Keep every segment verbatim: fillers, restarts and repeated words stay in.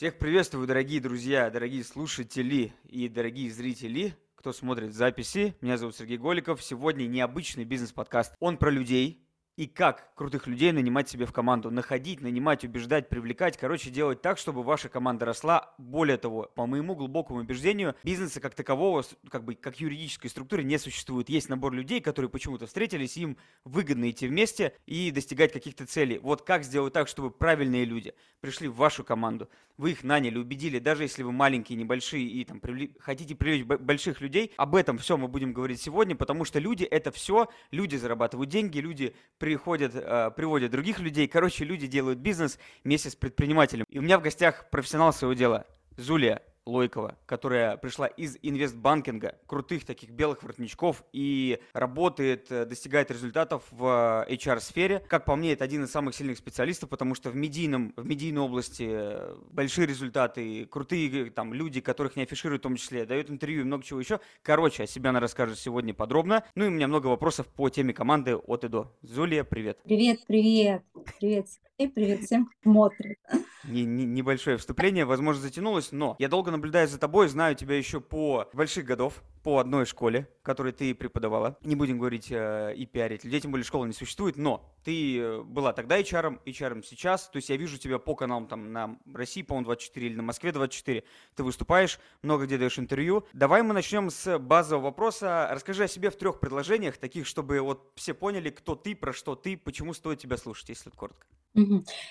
Всех приветствую, дорогие друзья, дорогие слушатели и дорогие зрители, кто смотрит записи. Меня зовут Сергей Голиков. Сегодня необычный бизнес-подкаст. Он про людей и как крутых людей нанимать себе в команду. Находить, нанимать, убеждать, привлекать. Короче, делать так, чтобы ваша команда росла. Более того, по моему глубокому убеждению, бизнеса как такового, как бы как юридической структуры не существует. Есть набор людей, которые почему-то встретились, им выгодно идти вместе и достигать каких-то целей. Вот как сделать так, чтобы правильные люди пришли в вашу команду. Вы их наняли, убедили, даже если вы маленькие, небольшие и там привли... хотите привлечь б... больших людей. Об этом все мы будем говорить сегодня, потому что люди – это все. Люди зарабатывают деньги, люди приходят, э, приводят других людей. Короче, люди делают бизнес вместе с предпринимателем. И у меня в гостях профессионал своего дела Зулия Лойкова, которая пришла из инвестбанкинга, крутых таких белых воротничков, и работает, достигает результатов в эйч ар-сфере. Как по мне, это один из самых сильных специалистов, потому что в, медийном, в медийной области большие результаты, крутые там люди, которых не афишируют в том числе, дают интервью и много чего еще. Короче, о себе она расскажет сегодня подробно. Ну и у меня много вопросов по теме команды от и до. Зулия, привет. Привет, привет. Привет, Сергей, привет всем, кто смотрит. Небольшое вступление, возможно, затянулось, но я долго наблюдаю за тобой, знаю тебя еще по больших годов, по одной школе, в которой ты преподавала. Не будем говорить э, и пиарить людей, тем более школы не существует, но ты была тогда эйч ар-ом, эйч ар-ом сейчас, то есть я вижу тебя по каналам там на России, по-моему, двадцать четыре или на Москве двадцать четыре, ты выступаешь, много где даешь интервью. Давай мы начнем с базового вопроса. Расскажи о себе в трех предложениях, таких, чтобы вот все поняли, кто ты, про что ты, почему стоит тебя слушать, если коротко.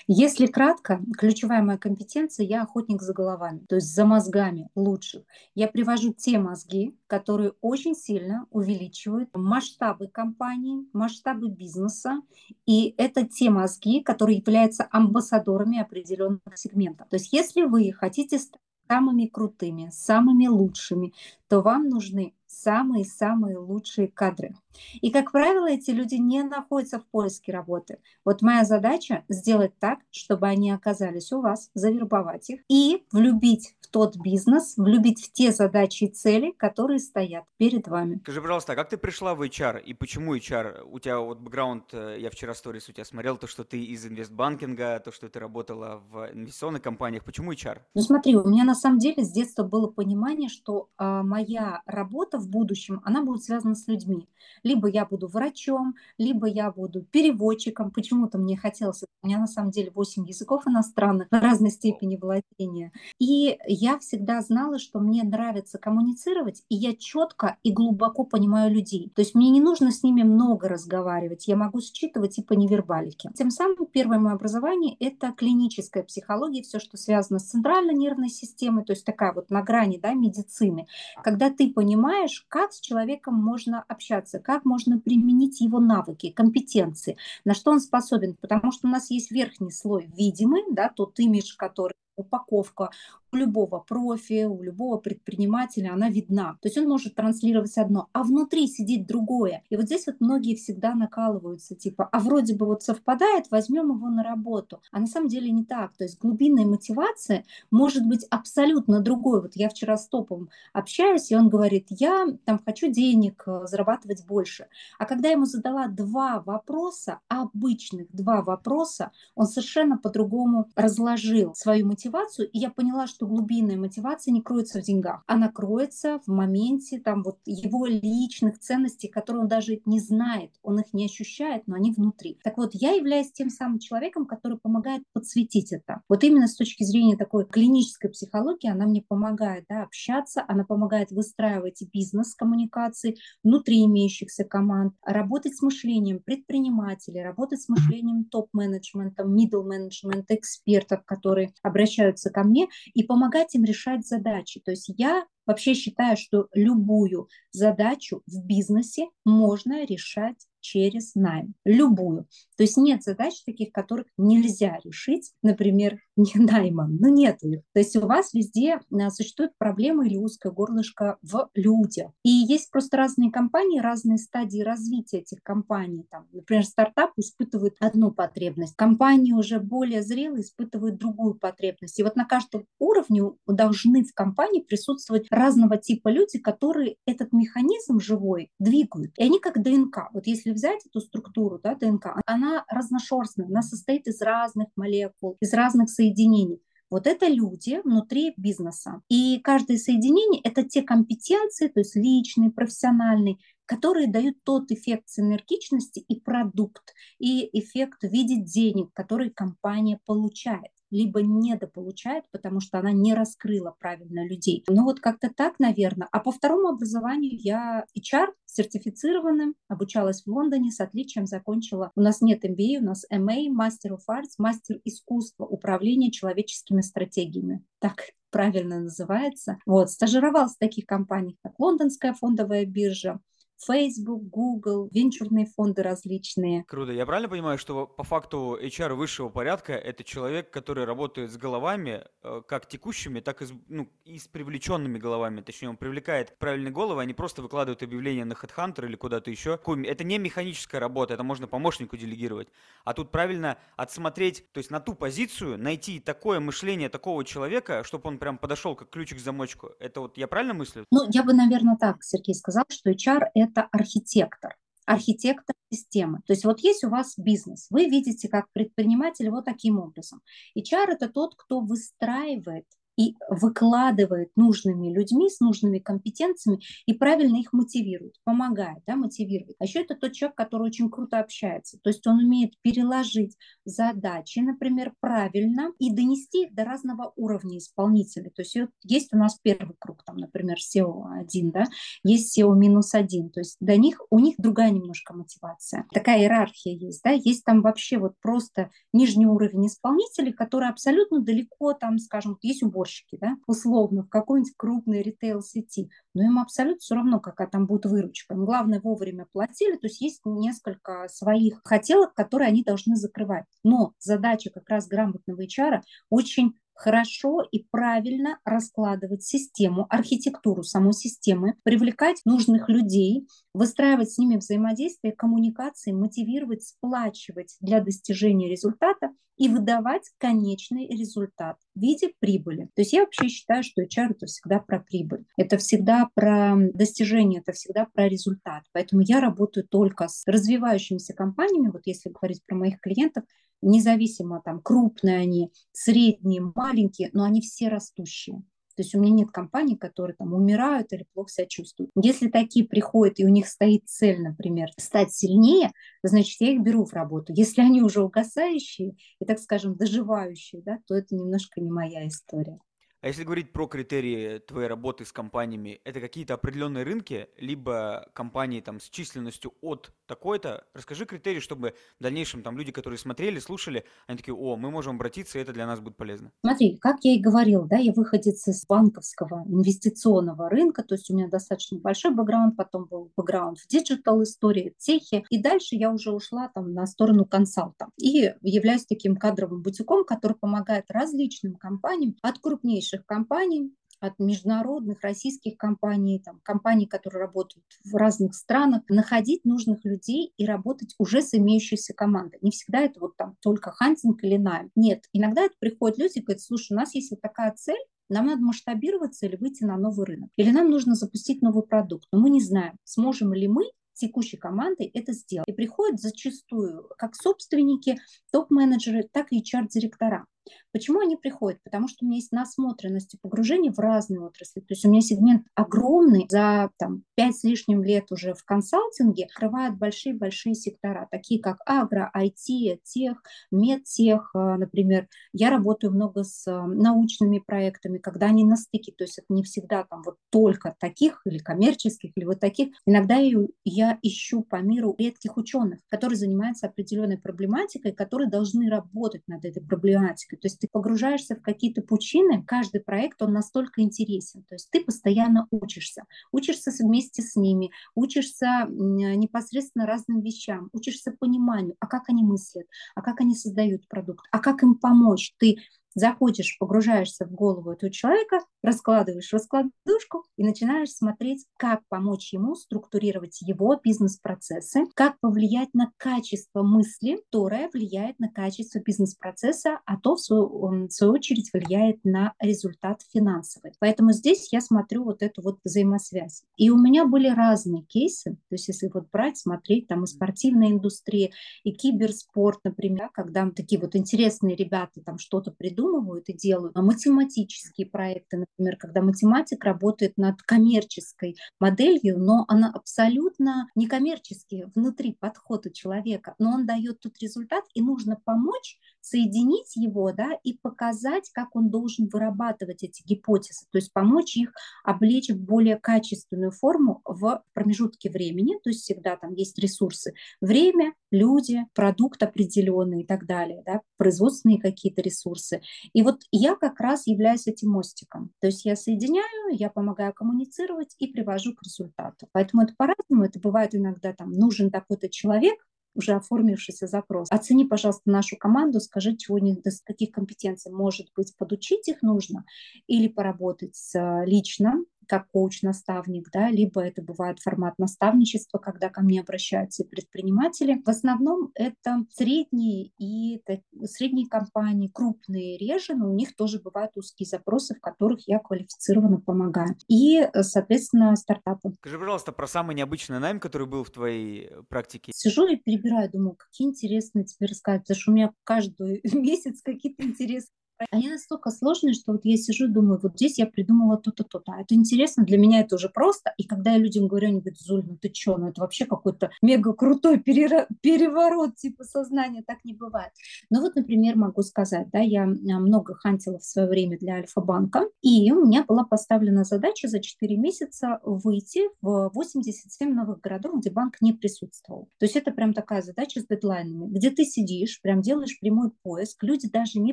Если кратко, ключевая моя компетенция, я охотник за головами, то есть за мозгами лучших. Я привожу те мозги, которые очень сильно увеличивают масштабы компании, масштабы бизнеса, и это те мозги, которые являются амбассадорами определенного сегмента. То есть если вы хотите стать самыми крутыми, самыми лучшими, то вам нужны самые-самые лучшие кадры. И, как правило, эти люди не находятся в поиске работы. Вот моя задача сделать так, чтобы они оказались у вас, завербовать их и влюбить в тот бизнес, влюбить в те задачи и цели, которые стоят перед вами. Скажи, пожалуйста, а как ты пришла в эйч ар и почему эйч ар? У тебя вот бэкграунд, я вчера сторис у тебя смотрел, то, что ты из инвестбанкинга, то, что ты работала в инвестиционных компаниях. Почему эйч ар? Ну смотри, у меня на самом деле с детства было понимание, что э, моя работа в будущем, она будет связана с людьми. Либо я буду врачом, либо я буду переводчиком. Почему-то мне хотелось. У меня на самом деле восемь языков иностранных на разной степени владения. И я всегда знала, что мне нравится коммуницировать, и я четко и глубоко понимаю людей. То есть мне не нужно с ними много разговаривать. Я могу считывать и по невербалике. Тем самым первое мое образование – это клиническая психология, все, что связано с центральной нервной системой, то есть такая вот на грани, да, медицины. Когда ты понимаешь, как с человеком можно общаться, как можно применить его навыки, компетенции, на что он способен. Потому что у нас есть верхний слой видимый, да, тот имидж, который упаковка у любого профи, у любого предпринимателя, она видна. То есть он может транслировать одно, а внутри сидит другое. И вот здесь вот многие всегда накалываются, типа, а вроде бы вот совпадает, возьмем его на работу. А на самом деле не так. То есть глубинная мотивация может быть абсолютно другой. Вот я вчера с топом общаюсь, и он говорит, я там хочу денег зарабатывать больше. А когда я ему задала два вопроса, обычных два вопроса, он совершенно по-другому разложил свою мотивацию. И я поняла, что глубинная мотивация не кроется в деньгах. Она кроется в моменте там, вот, его личных ценностей, которые он даже не знает, он их не ощущает, но они внутри. Так вот, я являюсь тем самым человеком, который помогает подсветить это. Вот именно с точки зрения такой клинической психологии она мне помогает, да, общаться, она помогает выстраивать бизнес-коммуникации внутри имеющихся команд, работать с мышлением предпринимателей, работать с мышлением топ-менеджмента, middle-менеджмента, экспертов, которые обращаются ко мне и помогать им решать задачи. То есть я вообще считаю, что любую задачу в бизнесе можно решать через найм. Любую. То есть нет задач таких, которых нельзя решить, например, не наймом. Ну нет их. То есть у вас везде существует проблема или узкое горлышко в людях. И есть просто разные компании, разные стадии развития этих компаний. Там, например, стартап испытывает одну потребность, компании уже более зрелые испытывают другую потребность. И вот на каждом уровне должны в компании присутствовать разного типа люди, которые этот механизм живой двигают. И они как ДНК. Вот если взять эту структуру, да, ДНК, она разношерстная, она состоит из разных молекул, из разных соединений. Вот это люди внутри бизнеса. И каждое соединение – это те компетенции, то есть личные, профессиональные, которые дают тот эффект синергичности и продукт, и эффект в виде денег, который компания получает, либо недополучает, потому что она не раскрыла правильно людей. Ну вот как-то так, наверное. А по второму образованию я эйч ар сертифицированным, обучалась в Лондоне, с отличием закончила. У нас нет эм би эй, у нас эм эй, Master of Arts, мастер искусства, управление человеческими стратегиями. Так правильно называется. Вот, стажировалась в таких компаниях, как Лондонская фондовая биржа, Facebook, Google, венчурные фонды различные. Круто. Я правильно понимаю, что по факту эйч ар высшего порядка – это человек, который работает с головами, как текущими, так и с, ну, и с привлеченными головами. Точнее, он привлекает правильные головы, они просто выкладывают объявления на Headhunter или куда-то еще. Это не механическая работа, это можно помощнику делегировать. А тут правильно отсмотреть, то есть на ту позицию, найти такое мышление такого человека, чтобы он прям подошел как ключик к замочку. Это вот я правильно мыслю? Ну, я бы, наверное, так, Сергей, сказал, что эйч ар – это Это архитектор, архитектор системы. То есть вот есть у вас бизнес, вы видите как предприниматель вот таким образом. эйч ар – это тот, кто выстраивает и выкладывает нужными людьми с нужными компетенциями и правильно их мотивирует, помогает, да, мотивирует. А еще это тот человек, который очень круто общается, то есть он умеет переложить задачи, например, правильно и донести их до разного уровня исполнителей. То есть вот есть у нас первый круг, там, например, эс и о один, да, есть эс и о минус один, то есть до них, у них другая немножко мотивация. Такая иерархия есть, да, есть там вообще вот просто нижний уровень исполнителей, которые абсолютно далеко, там, скажем, есть уборщики, да, условно, в какой-нибудь крупной ритейл-сети, но им абсолютно все равно, какая там будет выручка. Им главное, вовремя платили, то есть есть несколько своих хотелок, которые они должны закрывать. Но задача как раз грамотного эйч ар очень хорошо и правильно раскладывать систему, архитектуру самой системы, привлекать нужных людей, выстраивать с ними взаимодействие, коммуникации, мотивировать, сплачивать для достижения результата и выдавать конечный результат в виде прибыли. То есть я вообще считаю, что эйч ар – это всегда про прибыль, это всегда про достижение, это всегда про результат. Поэтому я работаю только с развивающимися компаниями, вот если говорить про моих клиентов, независимо, там, крупные они, средние, маленькие, но они все растущие. То есть у меня нет компаний, которые там умирают или плохо себя чувствуют. Если такие приходят, и у них стоит цель, например, стать сильнее, значит, я их беру в работу. Если они уже угасающие и, так скажем, доживающие, да, то это немножко не моя история. А если говорить про критерии твоей работы с компаниями, это какие-то определенные рынки, либо компании там с численностью от такой-то? Расскажи критерии, чтобы в дальнейшем там люди, которые смотрели, слушали, они такие: о, мы можем обратиться, и это для нас будет полезно. Смотри, как я и говорила, да, я выходец из банковского инвестиционного рынка, то есть у меня достаточно большой бэкграунд, потом был бэкграунд в диджитал истории, техе, и дальше я уже ушла там на сторону консалта и являюсь таким кадровым бутиком, который помогает различным компаниям, от крупнейших компаний, от международных, российских компаний, там, компаний, которые работают в разных странах, находить нужных людей и работать уже с имеющейся командой. Не всегда это вот там только хантинг или найм. Нет, иногда это приходят люди и говорят: слушай, у нас есть вот такая цель, нам надо масштабироваться или выйти на новый рынок, или нам нужно запустить новый продукт, но мы не знаем, сможем ли мы текущей командой это сделать. И приходят зачастую как собственники, топ-менеджеры, так и эйч ар-директора. Почему они приходят? Потому что у меня есть насмотренность и погружение в разные отрасли. То есть у меня сегмент огромный, за там, пять с лишним лет уже в консалтинге открывают большие-большие сектора, такие как агро, ай ти, тех, медтех, например. Я работаю много с научными проектами, когда они на стыке, то есть это не всегда там вот только таких или коммерческих, или вот таких. Иногда я ищу по миру редких ученых, которые занимаются определенной проблематикой, которые должны работать над этой проблематикой. То есть ты погружаешься в какие-то пучины, каждый проект, он настолько интересен. То есть ты постоянно учишься, учишься вместе с ними, учишься непосредственно разным вещам, учишься пониманию, а как они мыслят, а как они создают продукт, а как им помочь. Ты заходишь, погружаешься в голову этого человека, раскладываешь раскладушку и начинаешь смотреть, как помочь ему структурировать его бизнес-процессы, как повлиять на качество мысли, которое влияет на качество бизнес-процесса, а то, в свою, в свою очередь, влияет на результат финансовый. Поэтому здесь я смотрю вот эту вот взаимосвязь. И у меня были разные кейсы, то есть если вот брать, смотреть, там и спортивная индустрия, и киберспорт, например, когда такие вот интересные ребята там что-то придумывают, придумывают и делают математические проекты, например, когда математик работает над коммерческой моделью, но она абсолютно некоммерческий внутри подход у человека, но он дает тут результат, и нужно помочь соединить его, да, и показать, как он должен вырабатывать эти гипотезы, то есть помочь их облечь в более качественную форму в промежутке времени, то есть всегда там есть ресурсы, время, люди, продукт определенный и так далее, да, производственные какие-то ресурсы. И вот я как раз являюсь этим мостиком, то есть я соединяю, я помогаю коммуницировать и привожу к результату. Поэтому это по-разному, это бывает иногда там нужен такой-то человек, уже оформившийся запрос. Оцени, пожалуйста, нашу команду, скажи, чего не, каких компетенций, может быть, подучить их нужно или поработать лично, как коуч-наставник, да, либо это бывает формат наставничества, когда ко мне обращаются предприниматели. В основном это средние и так, средние компании, крупные реже, но у них тоже бывают узкие запросы, в которых я квалифицированно помогаю. И, соответственно, стартапы. Скажи, пожалуйста, про самый необычный найм, который был в твоей практике. Сижу и перебираю, думаю, какие интересные тебе рассказать, потому что у меня каждый месяц какие-то интересные. Они настолько сложные, что вот я сижу и думаю, вот здесь я придумала то-то, то-то. Это интересно, для меня это уже просто. И когда я людям говорю, они говорят, Зуль, ну ты чё, ну это вообще какой-то мега крутой перер... переворот типа сознания, так не бывает. Ну вот, например, могу сказать, да, я много хантила в свое время для Альфа-банка, и у меня была поставлена задача за четыре месяца выйти в восемьдесят семь новых городов, где банк не присутствовал. То есть это прям такая задача с дедлайнами, где ты сидишь, прям делаешь прямой поиск, люди даже не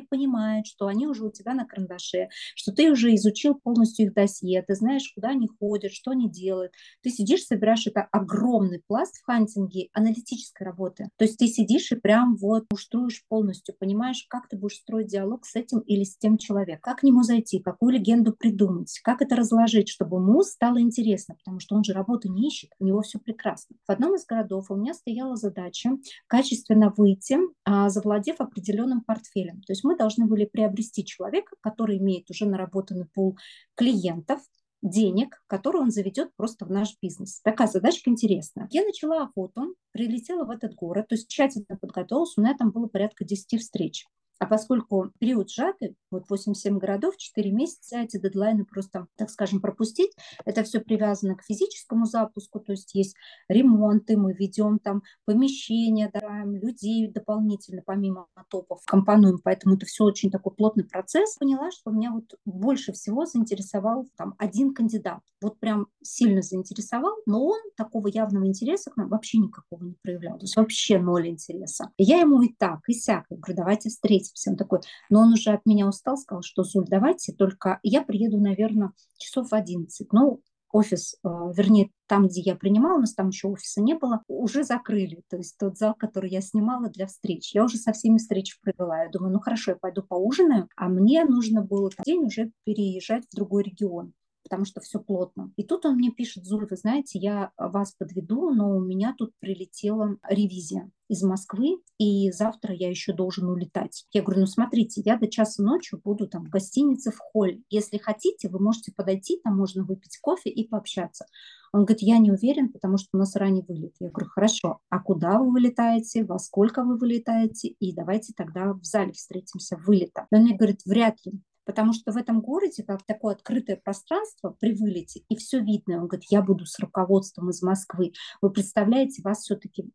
понимают, что что они уже у тебя на карандаше, что ты уже изучил полностью их досье, ты знаешь, куда они ходят, что они делают. Ты сидишь, собираешь это огромный пласт в хантинге аналитической работы. То есть ты сидишь и прям вот уштруешь полностью, понимаешь, как ты будешь строить диалог с этим или с тем человеком, как к нему зайти, какую легенду придумать, как это разложить, чтобы ему стало интересно, потому что он же работу не ищет, у него все прекрасно. В одном из городов у меня стояла задача качественно выйти, завладев определенным портфелем. То есть мы должны были приобрести обрести человека, который имеет уже наработанный пул клиентов, денег, которые он заведет просто в наш бизнес. Такая задачка интересная. Я начала охоту, прилетела в этот город, то есть тщательно подготовилась, у меня там было порядка десять встреч. А поскольку период сжатый, вот восемьдесят семь городов, четыре месяца, эти дедлайны просто, так скажем, пропустить, это все привязано к физическому запуску, то есть есть ремонты, мы ведем там помещения, дараем людей дополнительно, помимо топов, компонуем, поэтому это все очень такой плотный процесс. Поняла, что меня вот больше всего заинтересовал там один кандидат, вот прям сильно заинтересовал, но он такого явного интереса к нам вообще никакого не проявлял, то есть вообще ноль интереса. Я ему и так, и сяк, я говорю, давайте встретимся. Всем такой, но он уже от меня устал, сказал, что Зуль, давайте, только я приеду, наверное, часов в одиннадцать. Ну, офис, вернее, там, где я принимала, у нас там еще офиса не было, уже закрыли, то есть тот зал, который я снимала для встреч. Я уже со всеми встреч провела. Я думаю, ну хорошо, я пойду поужинаю, а мне нужно было в день уже переезжать в другой регион, потому что все плотно. И тут он мне пишет, Зуль, вы знаете, я вас подведу, но у меня тут прилетела ревизия из Москвы, и завтра я еще должен улетать. Я говорю, ну смотрите, я до часа ночи буду там в гостинице в холле. Если хотите, вы можете подойти, там можно выпить кофе и пообщаться. Он говорит, я не уверен, потому что у нас ранний вылет. Я говорю, хорошо, а куда вы вылетаете, во сколько вы вылетаете, и давайте тогда в зале встретимся вылета. Он мне говорит, вряд ли. Потому что в этом городе как такое открытое пространство при вылете, и все видно. Он говорит, я буду с руководством из Москвы. Вы представляете, вас все-таки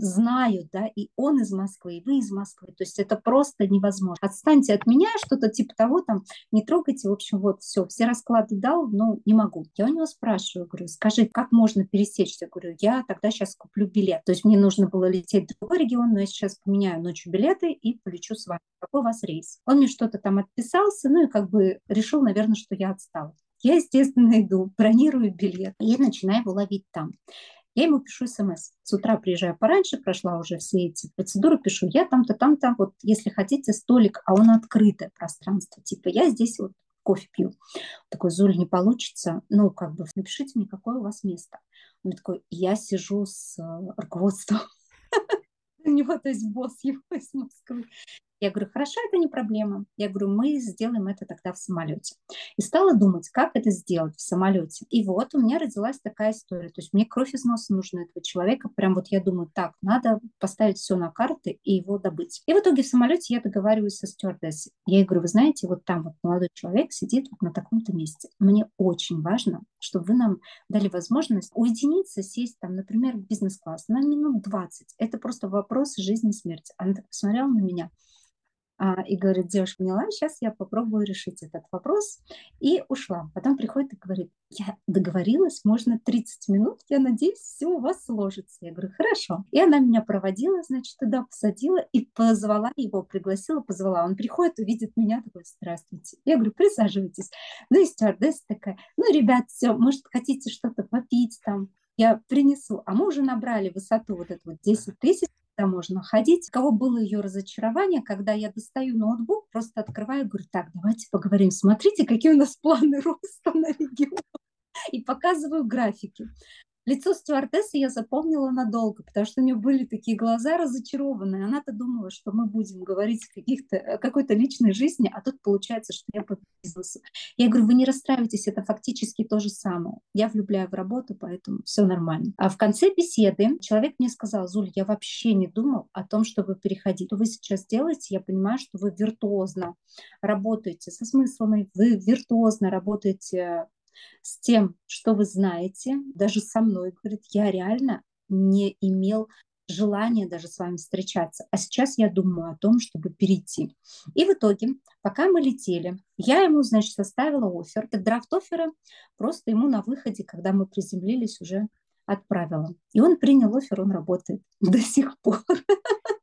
знают, да, и он из Москвы, и вы из Москвы. То есть это просто невозможно. Отстаньте от меня, что-то типа того, там, не трогайте. В общем, вот все, все расклады дал, но не могу. Я у него спрашиваю, говорю, скажи, как можно пересечься? Я говорю, я тогда сейчас куплю билет. То есть мне нужно было лететь в другой регион, но я сейчас поменяю ночью билеты и полечу с вами. Какой у вас рейс? Он мне что-то там отписался, ну и как бы решил, наверное, что я отстала. Я, естественно, иду, бронирую билет и начинаю его ловить там. Я ему пишу смс. С утра приезжаю пораньше, прошла уже все эти процедуры, пишу, я там-то, там-то, вот если хотите столик, а он открытое пространство, типа я здесь вот кофе пью. Такой, Зуль, не получится, ну как бы напишите мне, какое у вас место. Он такой, я сижу с руководством. У него, то есть босс его из Москвы. Я говорю, хорошо, это не проблема. Я говорю, мы сделаем это тогда в самолете. И стала думать, как это сделать в самолете. И вот у меня родилась такая история. То есть мне кровь из носа нужна этого человека. Прям вот я думаю, так, надо поставить все на карты и его добыть. И в итоге в самолете я договариваюсь со стюардессой. Я ей говорю, вы знаете, вот там вот молодой человек сидит вот на таком-то месте. Мне очень важно, чтобы вы нам дали возможность уединиться, сесть там, например, в бизнес-класс на минут двадцать. Это просто вопрос жизни и смерти. Она так посмотрела на меня и говорит, девушка, поняла, сейчас я попробую решить этот вопрос. И ушла. Потом приходит и говорит, я договорилась, можно тридцать минут, я надеюсь, все у вас сложится. Я говорю, хорошо. И она меня проводила, значит, туда посадила и позвала его, пригласила, позвала. Он приходит, увидит меня, такой, здравствуйте. Я говорю, присаживайтесь. Ну и стюардесса такая, ну, ребят, все, может, хотите что-то попить там, я принесу. А мы уже набрали высоту вот эту вот десять тысяч, можно ходить. Каково было ее разочарование, когда я достаю ноутбук, просто открываю, говорю, так, давайте поговорим, смотрите, какие у нас планы роста на регион, и показываю графики. Лицо стюардессы я запомнила надолго, потому что у нее были такие глаза разочарованные. Она-то думала, что мы будем говорить о какой-то личной жизни, а тут получается, что я по бизнесу. Я говорю, вы не расстраивайтесь, это фактически то же самое. Я влюбляю в работу, поэтому все нормально. А в конце беседы человек мне сказал, Зуль, я вообще не думал о том, чтобы переходить. Что вы сейчас делаете, я понимаю, что вы виртуозно работаете со смыслами, вы виртуозно работаете с тем, что вы знаете, даже со мной, говорит, я реально не имел желания даже с вами встречаться, а сейчас я думаю о том, чтобы перейти. И в итоге, пока мы летели, я ему, значит, составила оффер, драфт оффера просто ему на выходе, когда мы приземлились, уже отправила. И он принял оффер, он работает до сих пор.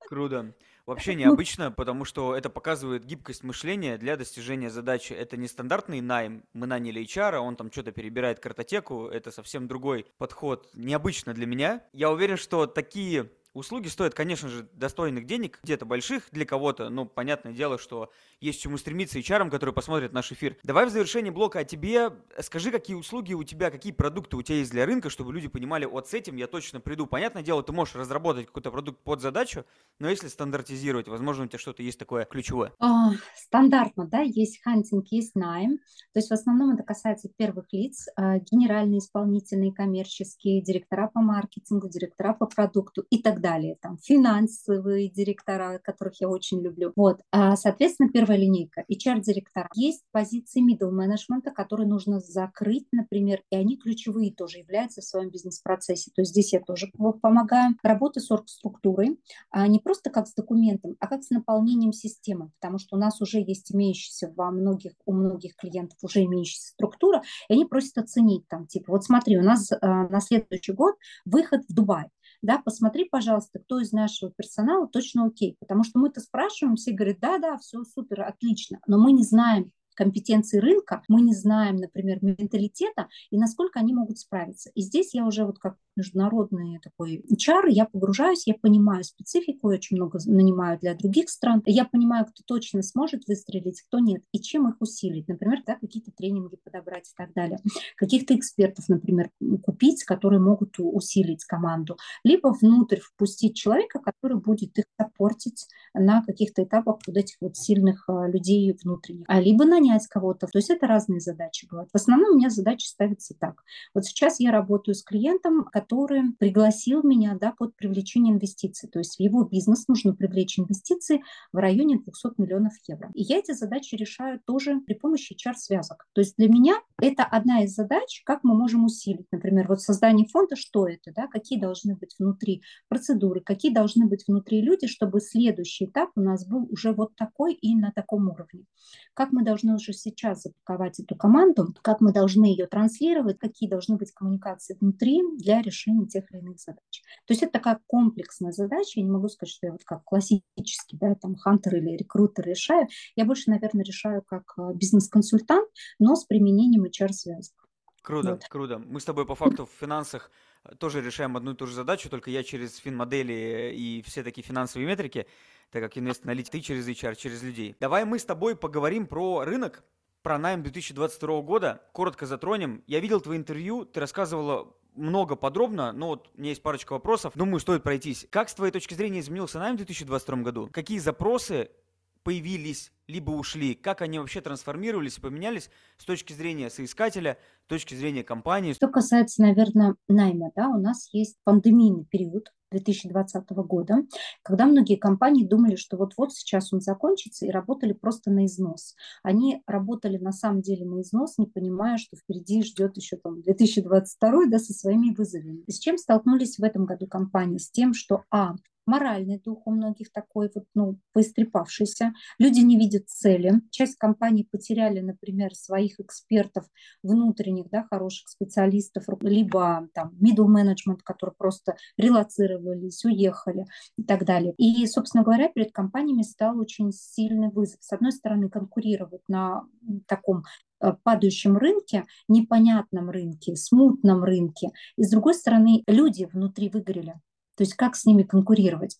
Круто. Вообще необычно, потому что это показывает гибкость мышления для достижения задачи. Это не стандартный найм, мы наняли эйч ар, он там что-то перебирает картотеку, это совсем другой подход, необычно для меня. Я уверен, что такие услуги стоят, конечно же, достойных денег, где-то больших для кого-то, ну, понятное дело, что есть к чему стремиться эйч ар, который посмотрит наш эфир. Давай в завершении блока о тебе, скажи, какие услуги у тебя, какие продукты у тебя есть для рынка, чтобы люди понимали, вот с этим я точно приду. Понятное дело, ты можешь разработать какой-то продукт под задачу, но если стандартизировать, возможно, у тебя что-то есть такое ключевое. А, стандартно, да, есть хантинг, есть найм, то есть в основном это касается первых лиц, генеральные, исполнительные, коммерческие, директора по маркетингу, директора по продукту и так далее. Далее, там, финансовые директора, которых я очень люблю. Вот, а, соответственно, первая линейка, эйч ар-директора. Есть позиции middle management, которые нужно закрыть, например, и они ключевые тоже являются в своем бизнес-процессе. То есть здесь я тоже помогаю. Работа с оргструктурой, а не просто как с документом, а как с наполнением системы, потому что у нас уже есть имеющаяся во многих, у многих клиентов уже имеющаяся структура, и они просят оценить, там, типа, вот смотри, у нас а, на следующий год выход в Дубай. Да, посмотри, пожалуйста, кто из нашего персонала точно окей, потому что мы-то спрашиваем, все говорят, да-да, все супер, отлично, но мы не знаем компетенции рынка, мы не знаем, например, менталитета и насколько они могут справиться. И здесь я уже вот как международный такой эйч ар, я погружаюсь, я понимаю специфику, я очень много нанимаю для других стран, я понимаю, кто точно сможет выстрелить, кто нет, и чем их усилить. Например, да, какие-то тренинги подобрать и так далее. Каких-то экспертов, например, купить, которые могут усилить команду. Либо внутрь впустить человека, который будет их саппортить на каких-то этапах вот этих вот сильных людей внутренних. А либо на кого-то. То есть это разные задачи бывают. В основном у меня задачи ставятся так. Вот сейчас я работаю с клиентом, который пригласил меня, да, под привлечение инвестиций. То есть в его бизнес нужно привлечь инвестиции в районе двести миллионов евро. И я эти задачи решаю тоже при помощи эйч ар-связок. То есть для меня это одна из задач, как мы можем усилить. Например, вот создание фонда, что это, да, какие должны быть внутри процедуры, какие должны быть внутри люди, чтобы следующий этап у нас был уже вот такой и на таком уровне. Как мы должны уже сейчас запаковать эту команду, как мы должны ее транслировать, какие должны быть коммуникации внутри для решения тех или иных задач. То есть это такая комплексная задача, я не могу сказать, что я вот как классический, да, там, хантер или рекрутер решаю, я больше, наверное, решаю как бизнес-консультант, но с применением эйч ар-связок. Круто, вот. Круто. Мы с тобой по факту в финансах тоже решаем одну и ту же задачу, только я через финмодели и все такие финансовые метрики, так как инвест-аналитик, ты через эйч ар, через людей. Давай мы с тобой поговорим про рынок, про найм две тысячи двадцать второго года, коротко затронем. Я видел твое интервью, ты рассказывала много подробно, но вот у меня есть парочка вопросов, думаю, стоит пройтись. Как, с твоей точки зрения, изменился найм в две тысячи двадцать втором году? Какие запросы появились, либо ушли, как они вообще трансформировались и поменялись с точки зрения соискателя, с точки зрения компании. Что касается, наверное, найма, да, у нас есть пандемийный период две тысячи двадцатого года, когда многие компании думали, что вот-вот сейчас он закончится, и работали просто на износ. Они работали на самом деле на износ, не понимая, что впереди ждет еще там две тысячи двадцать второй, да, со своими вызовами. И с чем столкнулись в этом году компании? С тем, что а, моральный дух у многих такой вот, ну, поистрепавшийся. Люди не видят цели. Часть компаний потеряли, например, своих экспертов внутренних, да, хороших специалистов, либо там middle management, которые просто релоцировались, уехали и так далее. И, собственно говоря, перед компаниями стал очень сильный вызов. С одной стороны, конкурировать на таком падающем рынке, непонятном рынке, смутном рынке. И, с другой стороны, люди внутри выгорели. То есть как с ними конкурировать.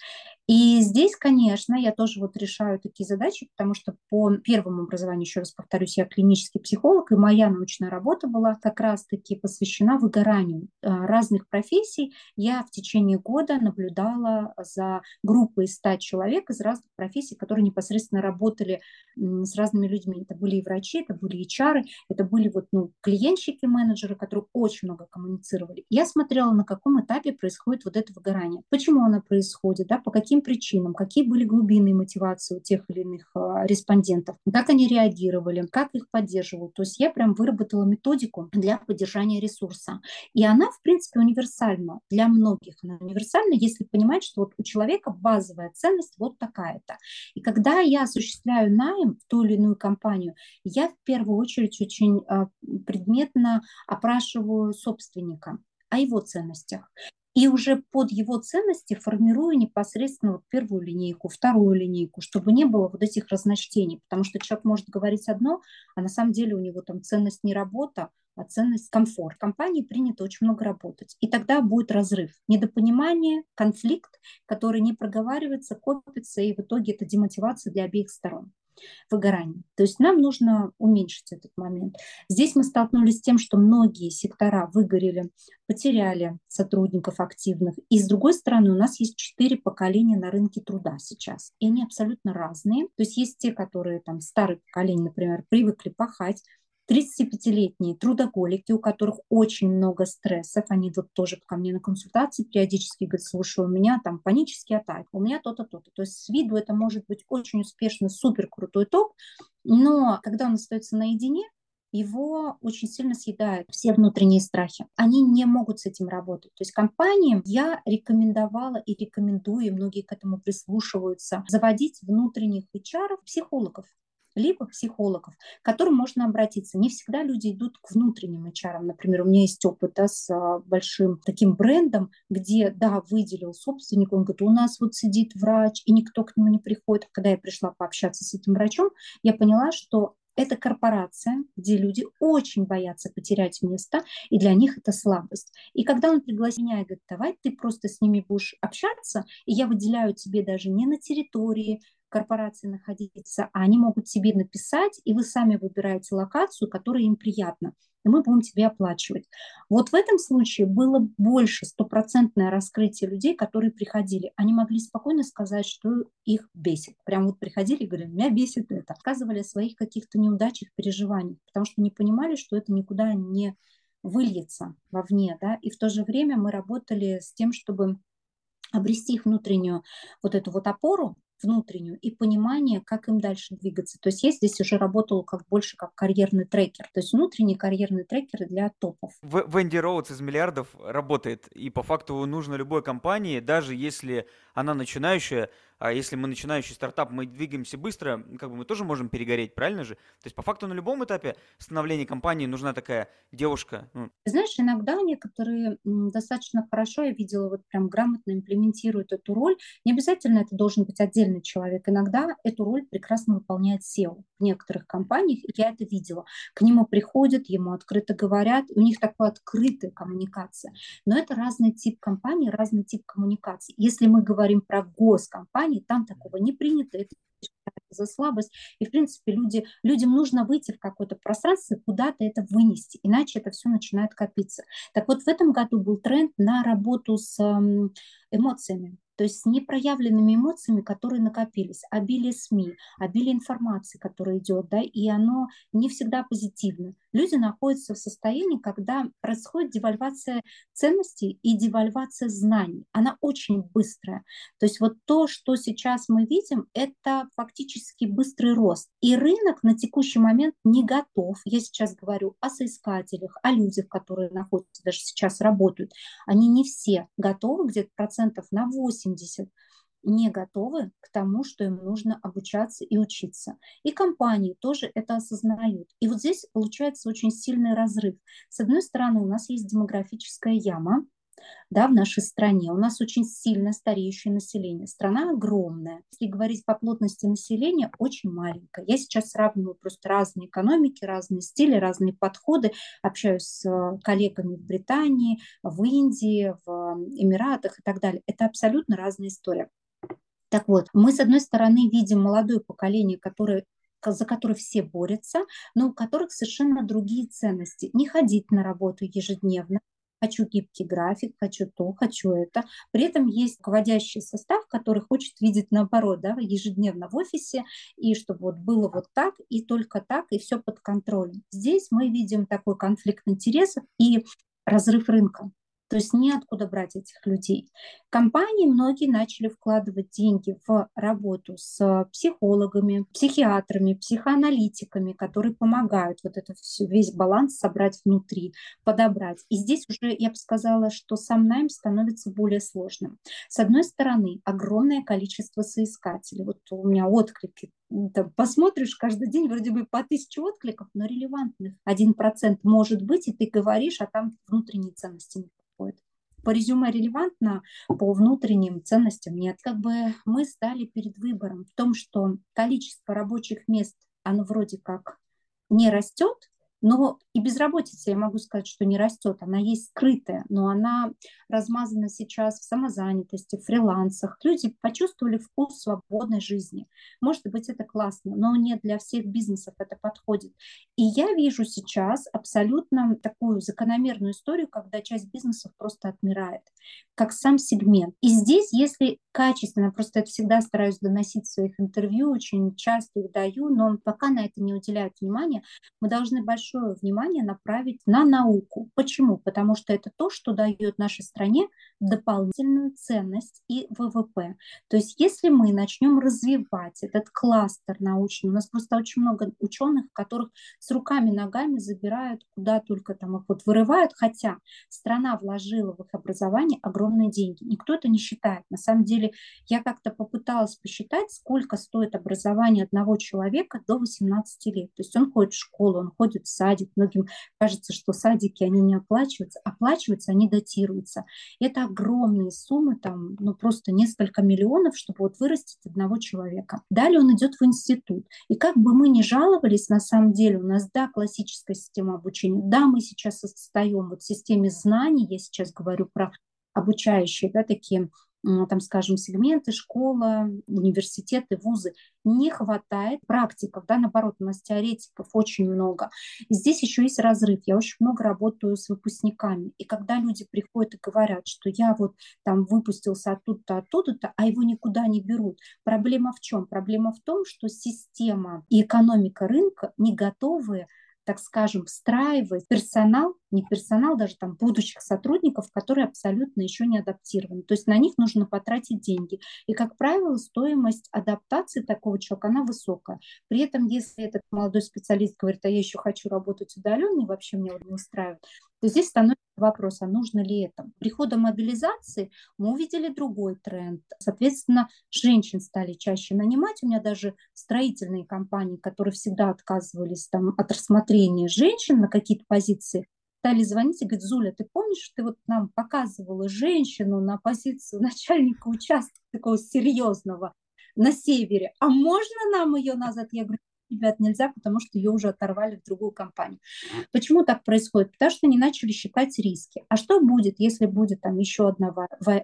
И здесь, конечно, я тоже вот решаю такие задачи, потому что по первому образованию, еще раз повторюсь, я клинический психолог, и моя научная работа была как раз-таки посвящена выгоранию разных профессий. Я в течение года наблюдала за группой из ста человек из разных профессий, которые непосредственно работали с разными людьми. Это были и врачи, это были и эйч ар, это были вот, ну, клиентщики, менеджеры, которые очень много коммуницировали. Я смотрела, на каком этапе происходит вот это выгорание. Почему она происходит, да, по каким причинам, какие были глубинные мотивации у тех или иных респондентов, как они реагировали, как их поддерживал. То есть я прям выработала методику для поддержания ресурса. И она, в принципе, универсальна для многих. Она универсальна, если понимать, что вот у человека базовая ценность вот такая-то. И когда я осуществляю найм в ту или иную компанию, я в первую очередь очень предметно опрашиваю собственника о его ценностях. И уже под его ценности формирую непосредственно вот первую линейку, вторую линейку, чтобы не было вот этих разночтений. Потому что человек может говорить одно, а на самом деле у него там ценность не работа, а ценность комфорт. В компании принято очень много работать. И тогда будет разрыв, недопонимание, конфликт, который не проговаривается, копится, и в итоге это демотивация для обеих сторон. Выгорание. То есть нам нужно уменьшить этот момент. Здесь мы столкнулись с тем, что многие сектора выгорели, потеряли сотрудников активных. И с другой стороны, у нас есть четыре поколения на рынке труда сейчас. И они абсолютно разные. То есть есть те, которые там старые поколения, например, привыкли пахать. тридцатипятилетние трудоголики, у которых очень много стрессов, они вот тоже ко мне на консультации периодически говорят: слушай, у меня там панический атаки, у меня то-то, то-то. То есть с виду это может быть очень успешный, супер крутой топ, но когда он остается наедине, его очень сильно съедают все внутренние страхи. Они не могут с этим работать. То есть компаниям я рекомендовала и рекомендую, и многие к этому прислушиваются, заводить внутренних эйч ар-ов, психологов, либо психологов, к которым можно обратиться. Не всегда люди идут к внутренним эйч ар. Например, у меня есть опыт, да, с большим таким брендом, где, да, выделил собственник, он говорит: у нас вот сидит врач, и никто к нему не приходит. Когда я пришла пообщаться с этим врачом, я поняла, что это корпорация, где люди очень боятся потерять место, и для них это слабость. И когда он пригласил меня и говорит: давай ты просто с ними будешь общаться, и я выделяю тебе даже не на территории корпорации находиться, а они могут тебе написать, и вы сами выбираете локацию, которая им приятна, и мы будем тебе оплачивать. Вот в этом случае было больше стопроцентное раскрытие людей, которые приходили. Они могли спокойно сказать, что их бесит. Прям вот приходили и говорили: меня бесит это. Рассказывали о своих каких-то неудачах, переживаниях, потому что не понимали, что это никуда не выльется вовне, да, и в то же время мы работали с тем, чтобы обрести их внутреннюю вот эту вот опору, внутреннюю, и понимание, как им дальше двигаться. То есть я здесь уже работала как больше как карьерный трекер, то есть внутренний карьерный трекер для топов. В, Венди Роудс из «Миллиардов» работает, и по факту нужно любой компании, даже если она начинающая, а если мы начинающий стартап, мы двигаемся быстро, как бы мы тоже можем перегореть, правильно же? То есть по факту на любом этапе становления компании нужна такая девушка. Знаешь, иногда некоторые достаточно хорошо, я видела, вот прям грамотно имплементируют эту роль. Не обязательно это должен быть отдельный человек. Иногда эту роль прекрасно выполняет сео в некоторых компаниях, и я это видела. К нему приходят, ему открыто говорят, у них такая открытая коммуникация. Но это разный тип компании, разный тип коммуникации. Если мы говорим про госкомпании, там такого не принято, это за слабость. И, в принципе, люди, людям нужно выйти в какое-то пространство, куда-то это вынести, иначе это все начинает копиться. Так вот, в этом году был тренд на работу с эм, эмоциями. То есть с непроявленными эмоциями, которые накопились, обилие СМИ, обилие информации, которая идет, да, и оно не всегда позитивно. Люди находятся в состоянии, когда происходит девальвация ценностей и девальвация знаний. Она очень быстрая. То есть вот то, что сейчас мы видим, это фактически быстрый рост. И рынок на текущий момент не готов. Я сейчас говорю о соискателях, о людях, которые находятся, даже сейчас работают. Они не все готовы, где-то процентов на восемьдесят не готовы к тому, что им нужно обучаться и учиться. И компании тоже это осознают. И вот здесь получается очень сильный разрыв. С одной стороны, у нас есть демографическая яма, да, в нашей стране. У нас очень сильно стареющее население. Страна огромная. Если говорить по плотности населения, очень маленькая. Я сейчас сравниваю просто разные экономики, разные стили, разные подходы. Общаюсь с коллегами в Британии, в Индии, в Эмиратах и так далее. Это абсолютно разная история. Так вот, мы, с одной стороны, видим молодое поколение, которое... за которые все борются, но у которых совершенно другие ценности. Не ходить на работу ежедневно. Хочу гибкий график, хочу то, хочу это. При этом есть руководящий состав, который хочет видеть наоборот, да, ежедневно в офисе, и чтобы вот было вот так, и только так, и все под контролем. Здесь мы видим такой конфликт интересов и разрыв рынка. То есть неоткуда брать этих людей. Компании многие начали вкладывать деньги в работу с психологами, психиатрами, психоаналитиками, которые помогают вот это все, весь баланс собрать внутри, подобрать. И здесь уже я бы сказала, что сам найм становится более сложным. С одной стороны, огромное количество соискателей. Вот у меня отклики. Там посмотришь каждый день, вроде бы по тысяче откликов, но релевантных. Один процент может быть, и ты говоришь, а там внутренние ценности не подходят. По резюме релевантно, по внутренним ценностям нет. Как бы мы стали перед выбором в том, что количество рабочих мест, оно вроде как не растет, но и безработица, я могу сказать, что не растет. Она есть скрытая, но она размазана сейчас в самозанятости, в фрилансах. Люди почувствовали вкус свободной жизни. Может быть, это классно, но не для всех бизнесов это подходит. И я вижу сейчас абсолютно такую закономерную историю, когда часть бизнесов просто отмирает, как сам сегмент. И здесь, если качественно, просто это всегда стараюсь доносить в своих интервью, очень часто их даю, но пока на это не уделяют внимания, мы должны большое внимание направить на науку. Почему? Потому что это то, что дает нашей стране дополнительную ценность и ВВП. То есть если мы начнем развивать этот кластер научный, у нас просто очень много ученых, которых с руками, ногами забирают, куда только там их вот вырывают, хотя страна вложила в их образование огромные деньги. Никто это не считает. На самом деле я как-то попыталась посчитать, сколько стоит образование одного человека до восемнадцати лет. То есть он ходит в школу, он ходит в садик. Многим кажется, что садики, они не оплачиваются. Оплачиваются, они датируются. Это огромные суммы, там, ну, просто несколько миллионов, чтобы вот вырастить одного человека. Далее он идет в институт. И как бы мы ни жаловались, на самом деле, у нас, да, классическая система обучения. Да, мы сейчас отстаем вот в системе знаний, я сейчас говорю про обучающие, да, такие, там, скажем, сегменты, школа, университеты, вузы. Не хватает практиков, да, наоборот, у нас теоретиков очень много. И здесь еще есть разрыв. Я очень много работаю с выпускниками. И когда люди приходят и говорят, что я вот там выпустился оттуда-то, оттуда-то, а его никуда не берут. Проблема в чем? Проблема в том, что система и экономика рынка не готовы, так скажем, встраивать персонал, не персонал, даже там будущих сотрудников, которые абсолютно еще не адаптированы. То есть на них нужно потратить деньги. И, как правило, стоимость адаптации такого человека, она высокая. При этом, если этот молодой специалист говорит, а я еще хочу работать удаленно, и вообще меня не устраивает, то здесь становится вопрос, а нужно ли это? Приходом мобилизации мы увидели другой тренд. Соответственно, женщин стали чаще нанимать. У меня даже строительные компании, которые всегда отказывались там, от рассмотрения женщин на какие-то позиции, стали звонить и говорить, Зуля, ты помнишь, ты вот нам показывала женщину на позицию начальника участка такого серьезного на севере, а можно нам ее назад? Я говорю, ребят, нельзя, потому что ее уже оторвали в другую компанию. Почему так происходит? Потому что не начали считать риски. А что будет, если будет там еще одна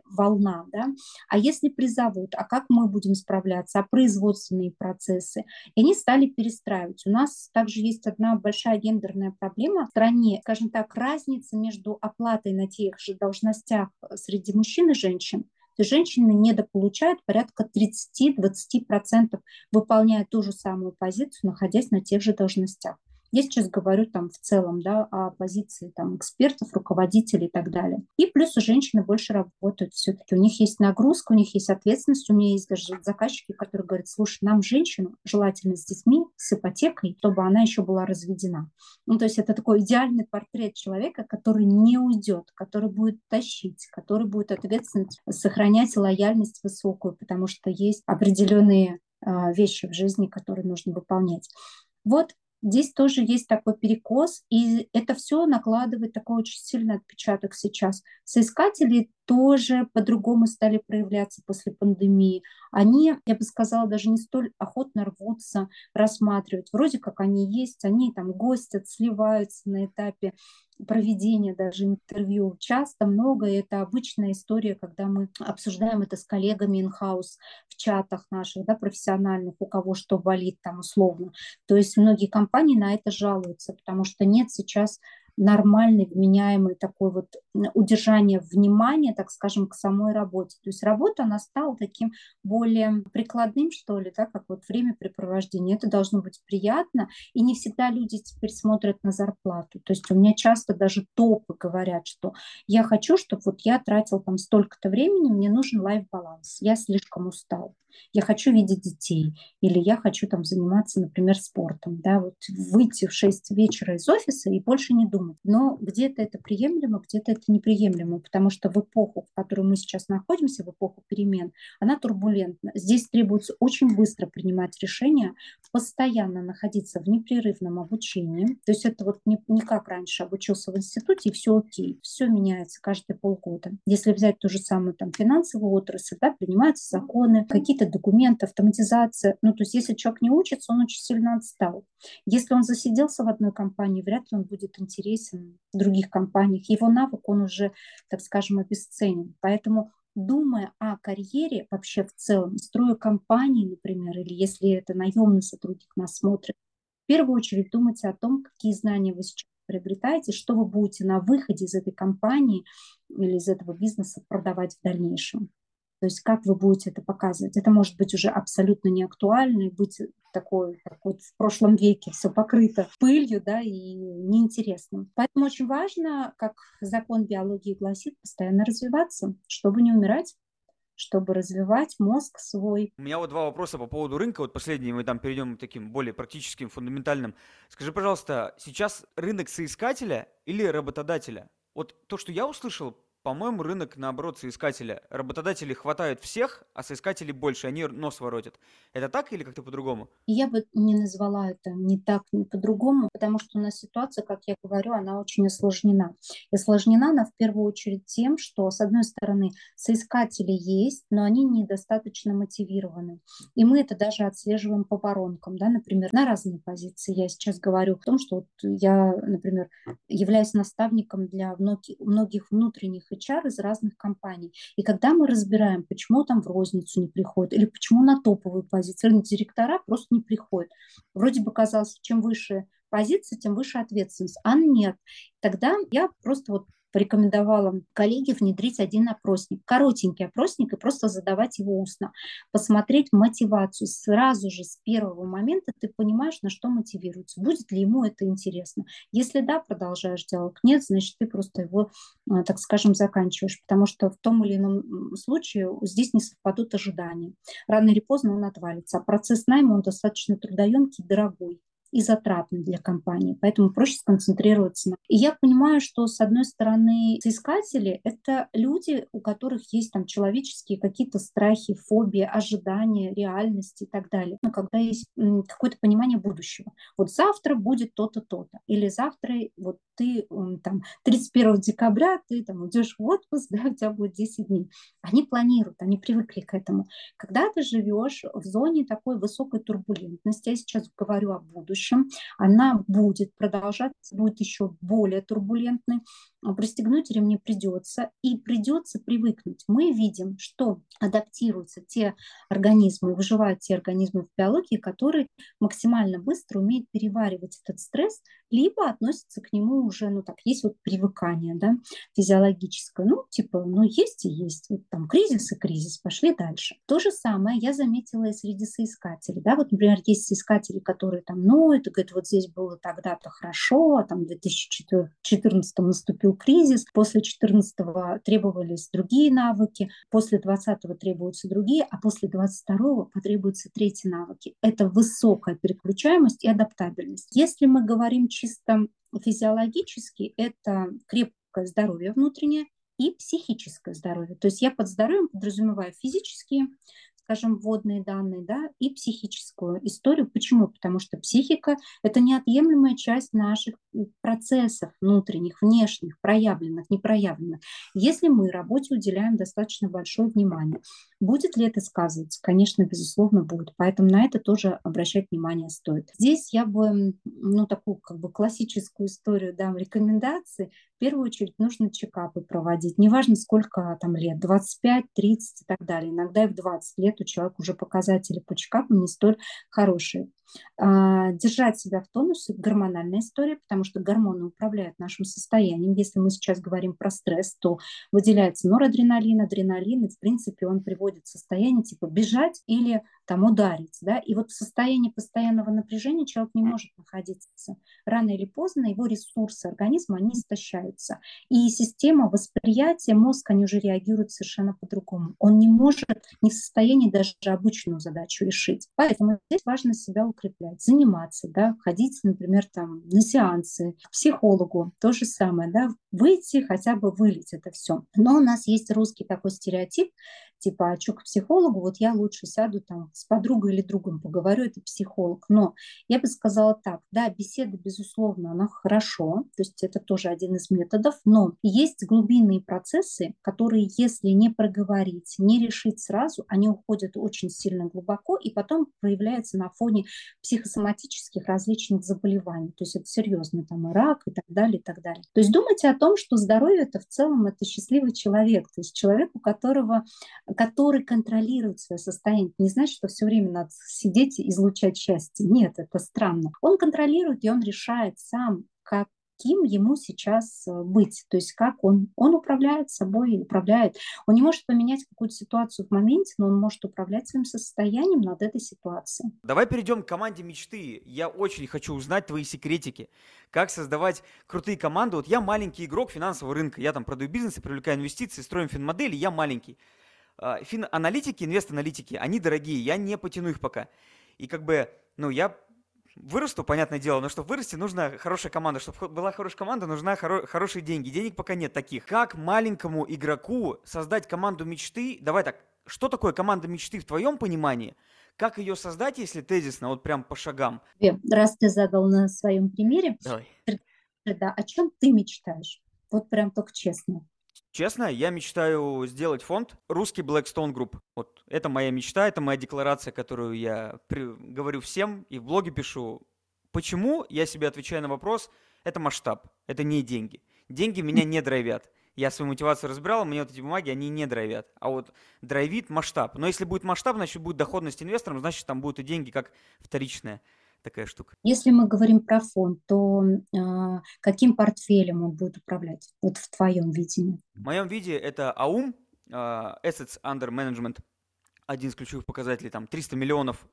волна, да? А если призовут? А как мы будем справляться? А производственные процессы? И они стали перестраивать. У нас также есть одна большая гендерная проблема в стране. Скажем так, разница между оплатой на тех же должностях среди мужчин и женщин женщины недополучают порядка тридцать-двадцать процентов, выполняя ту же самую позицию, находясь на тех же должностях. Я сейчас говорю там в целом, да, о позиции там экспертов, руководителей и так далее. И плюс женщины больше работают все-таки. У них есть нагрузка, у них есть ответственность. У меня есть даже заказчики, которые говорят: слушай, нам женщину желательно с детьми, с ипотекой, чтобы она еще была разведена. Ну, то есть это такой идеальный портрет человека, который не уйдет, который будет тащить, который будет ответственно сохранять лояльность высокую, потому что есть определенные а, вещи в жизни, которые нужно выполнять. Вот. Здесь тоже есть такой перекос, и это все накладывает такой очень сильный отпечаток сейчас. Соискатели тоже по-другому стали проявляться после пандемии. Они, я бы сказала, даже не столь охотно рвутся рассматривать. Вроде как они есть, они там гостят, сливаются на этапе проведения даже интервью. Часто, много, это обычная история, когда мы обсуждаем это с коллегами in-house в чатах наших, да, профессиональных, у кого что болит там условно. То есть многие компании на это жалуются, потому что нет сейчас нормальной, вменяемой такой вот удержания внимания, так скажем, к самой работе. То есть работа, она стала таким более прикладным, что ли, да, как вот времяпрепровождение. Это должно быть приятно, и не всегда люди теперь смотрят на зарплату. То есть у меня часто даже топы говорят, что я хочу, чтобы вот я тратил там столько-то времени, мне нужен лайф-баланс, я слишком устал, я хочу видеть детей, или я хочу там заниматься, например, спортом, да, вот выйти в шесть вечера из офиса и больше не думать. Но где-то это приемлемо, где-то это неприемлемо, потому что в эпоху, в которой мы сейчас находимся, в эпоху перемен, она турбулентна. Здесь требуется очень быстро принимать решения, постоянно находиться в непрерывном обучении, то есть это вот не, не как раньше обучился в институте, и все окей, все меняется каждые полгода. Если взять ту же самую там финансовую отрасль, да, принимаются законы, какие-то документы, автоматизация. Ну, то есть если человек не учится, он очень сильно отстал. Если он засиделся в одной компании, вряд ли он будет интересен в других компаниях. Его навык, он уже, так скажем, обесценен. Поэтому, думая о карьере вообще в целом, строя компании, например, или если это наемный сотрудник нас смотрит, в первую очередь думайте о том, какие знания вы сейчас приобретаете, что вы будете на выходе из этой компании или из этого бизнеса продавать в дальнейшем. То есть как вы будете это показывать? Это может быть уже абсолютно неактуально, быть такой, как вот в прошлом веке, все покрыто пылью, да, и неинтересным. Поэтому очень важно, как закон биологии гласит, постоянно развиваться, чтобы не умирать, чтобы развивать мозг свой. У меня вот два вопроса по поводу рынка. Вот последний, мы там перейдем к таким более практическим, фундаментальным. Скажи, пожалуйста, сейчас рынок соискателя или работодателя? Вот то, что я услышал, по-моему, рынок, наоборот, соискателя. Работодатели хватают всех, а соискателей больше, они нос воротят. Это так или как-то по-другому? Я бы не назвала это ни так, ни по-другому, потому что у нас ситуация, как я говорю, она очень осложнена. И осложнена она в первую очередь тем, что, с одной стороны, соискатели есть, но они недостаточно мотивированы. И мы это даже отслеживаем по воронкам, да, например, на разные позиции. Я сейчас говорю о том, что вот я, например, являюсь наставником для многих внутренних эйч ар из разных компаний. И когда мы разбираем, почему там в розницу не приходит, или почему на топовую позицию директора просто не приходит. Вроде бы казалось, чем выше позиция, тем выше ответственность. А нет. Тогда я просто вот порекомендовала коллеге внедрить один опросник, коротенький опросник, и просто задавать его устно, посмотреть мотивацию. Сразу же с первого момента ты понимаешь, на что мотивируется, будет ли ему это интересно. Если да, продолжаешь диалог, нет, значит, ты просто его, так скажем, заканчиваешь, потому что в том или ином случае здесь не совпадут ожидания. Рано или поздно он отвалится, а процесс найма, он достаточно трудоемкий, дорогой и затратный для компании, поэтому проще сконцентрироваться на. И я понимаю, что, с одной стороны, соискатели — это люди, у которых есть там человеческие какие-то страхи, фобии, ожидания, реальности и так далее. Но когда есть м, какое-то понимание будущего. Вот завтра будет то-то, то-то. Или завтра вот ты там тридцать первого декабря ты там уйдешь в отпуск, да, у тебя будет десять дней. Они планируют, они привыкли к этому. Когда ты живешь в зоне такой высокой турбулентности, я сейчас говорю о будущем, она будет продолжаться, будет еще более турбулентной. Пристегнуть ремни придется, и придется привыкнуть. Мы видим, что адаптируются те организмы, выживают те организмы в биологии, которые максимально быстро умеют переваривать этот стресс либо относятся к нему уже, ну так, есть вот привыкание, да, физиологическое, ну типа, ну есть и есть, вот там кризис и кризис, пошли дальше. То же самое я заметила и среди соискателей, да, вот, например, есть соискатели, которые там, ну, это, говорит, вот здесь было тогда-то хорошо, а там в две тысячи четырнадцатом наступил кризис, после две тысячи четырнадцатого требовались другие навыки, после две тысячи двадцатого требуются другие, а после две тысячи двадцать второго потребуются третьи навыки. Это высокая переключаемость и адаптабельность. Если мы говорим чисто физиологически, это крепкое здоровье внутреннее и психическое здоровье. То есть я под здоровьем подразумеваю физические, скажем, вводные данные, да, и психическую историю. Почему? Потому что психика – это неотъемлемая часть наших процессов внутренних, внешних, проявленных, непроявленных. Если мы работе уделяем достаточно большое внимание, будет ли это сказываться? Конечно, безусловно, будет. Поэтому на это тоже обращать внимание стоит. Здесь я бы, ну, такую как бы классическую историю дам рекомендации. В первую очередь нужно чекапы проводить. Неважно, сколько там лет, двадцать пять, тридцать и так далее. Иногда и в двадцать лет у человека уже показатели по чекапам не столь хорошие. Держать себя в тонусе – гормональная история, потому что гормоны управляют нашим состоянием. Если мы сейчас говорим про стресс, то выделяется норадреналин, адреналин, и, в принципе, он приводит в состояние типа бежать или там ударить. Да? И вот в состоянии постоянного напряжения человек не может находиться. Рано или поздно его ресурсы организма, они истощаются. И система восприятия, мозг, они уже реагируют совершенно по-другому. Он не может, не в состоянии даже обычную задачу решить. Поэтому здесь важно себя укреплять. Заниматься, да, ходить, например, там, на сеансы, к психологу, то же самое, да, выйти, хотя бы вылить это все. Но у нас есть русский такой стереотип, типа, а что к психологу, вот я лучше сяду там с подругой или другом поговорю, это психолог. Но я бы сказала так, да, беседа, безусловно, она хорошо, то есть это тоже один из методов, но есть глубинные процессы, которые, если не проговорить, не решить сразу, они уходят очень сильно глубоко и потом проявляются на фоне психосоматических различных заболеваний, то есть это серьезно, там и рак и так далее, и так далее. То есть думайте о том, что здоровье это в целом это счастливый человек, то есть человек, у которого, который контролирует свое состояние. Не значит, что все время надо сидеть и излучать счастье. Нет, это странно. Он контролирует и он решает сам, как каким ему сейчас быть, то есть как он, он управляет собой, управляет. Он не может поменять какую-то ситуацию в моменте, но он может управлять своим состоянием над этой ситуацией. Давай перейдем к команде мечты. Я очень хочу узнать твои секретики, как создавать крутые команды. Вот я маленький игрок финансового рынка, я там продаю бизнесы, привлекаю инвестиции, строим финмодели, я маленький. Фин-аналитики, инвест-аналитики, они дорогие, я не потяну их пока. И как бы, ну я... Вырасту, понятное дело, но чтобы вырасти, нужна хорошая команда. Чтобы была хорошая команда, нужны хоро- хорошие деньги. Денег пока нет таких. Как маленькому игроку создать команду мечты? Давай так, что такое команда мечты в твоем понимании? Как ее создать, если тезисно, вот прям по шагам? Раз ты задал на своем примере, да, о чем ты мечтаешь? Вот прям только честно. Честно, я мечтаю сделать фонд «Русский Blackstone Group». Вот это моя мечта, это моя декларация, которую я при... говорю всем и в блоге пишу. Почему? Я себе отвечаю на вопрос. Это масштаб, это не деньги. Деньги меня не драйвят. Я свою мотивацию разбирал, мне вот эти бумаги, они не драйвят. А вот драйвит масштаб. Но если будет масштаб, значит, будет доходность инвесторам, значит, там будут и деньги как вторичная такая штука. Если мы говорим про фонд, то э, каким портфелем он будет управлять? Вот в твоем видении. В моем виде это АУМ, э, Assets Under Management, один из ключевых показателей, там триста миллионов,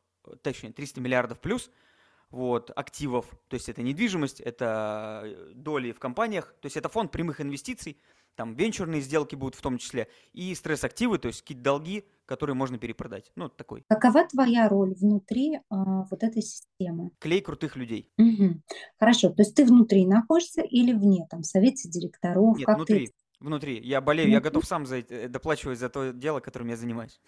точнее триста миллиардов плюс, вот, активов, то есть это недвижимость, это доли в компаниях, то есть это фонд прямых инвестиций, там венчурные сделки будут в том числе, и стресс-активы, то есть какие-то долги, которые можно перепродать. Ну, такой. Какова твоя роль внутри а, вот этой системы? Клей крутых людей. Угу. Хорошо, то есть ты внутри находишься или вне, там, в совете директоров? Нет, как внутри, ты... внутри. Я болею, внутри? Я готов сам за, доплачивать за то дело, которым я занимаюсь.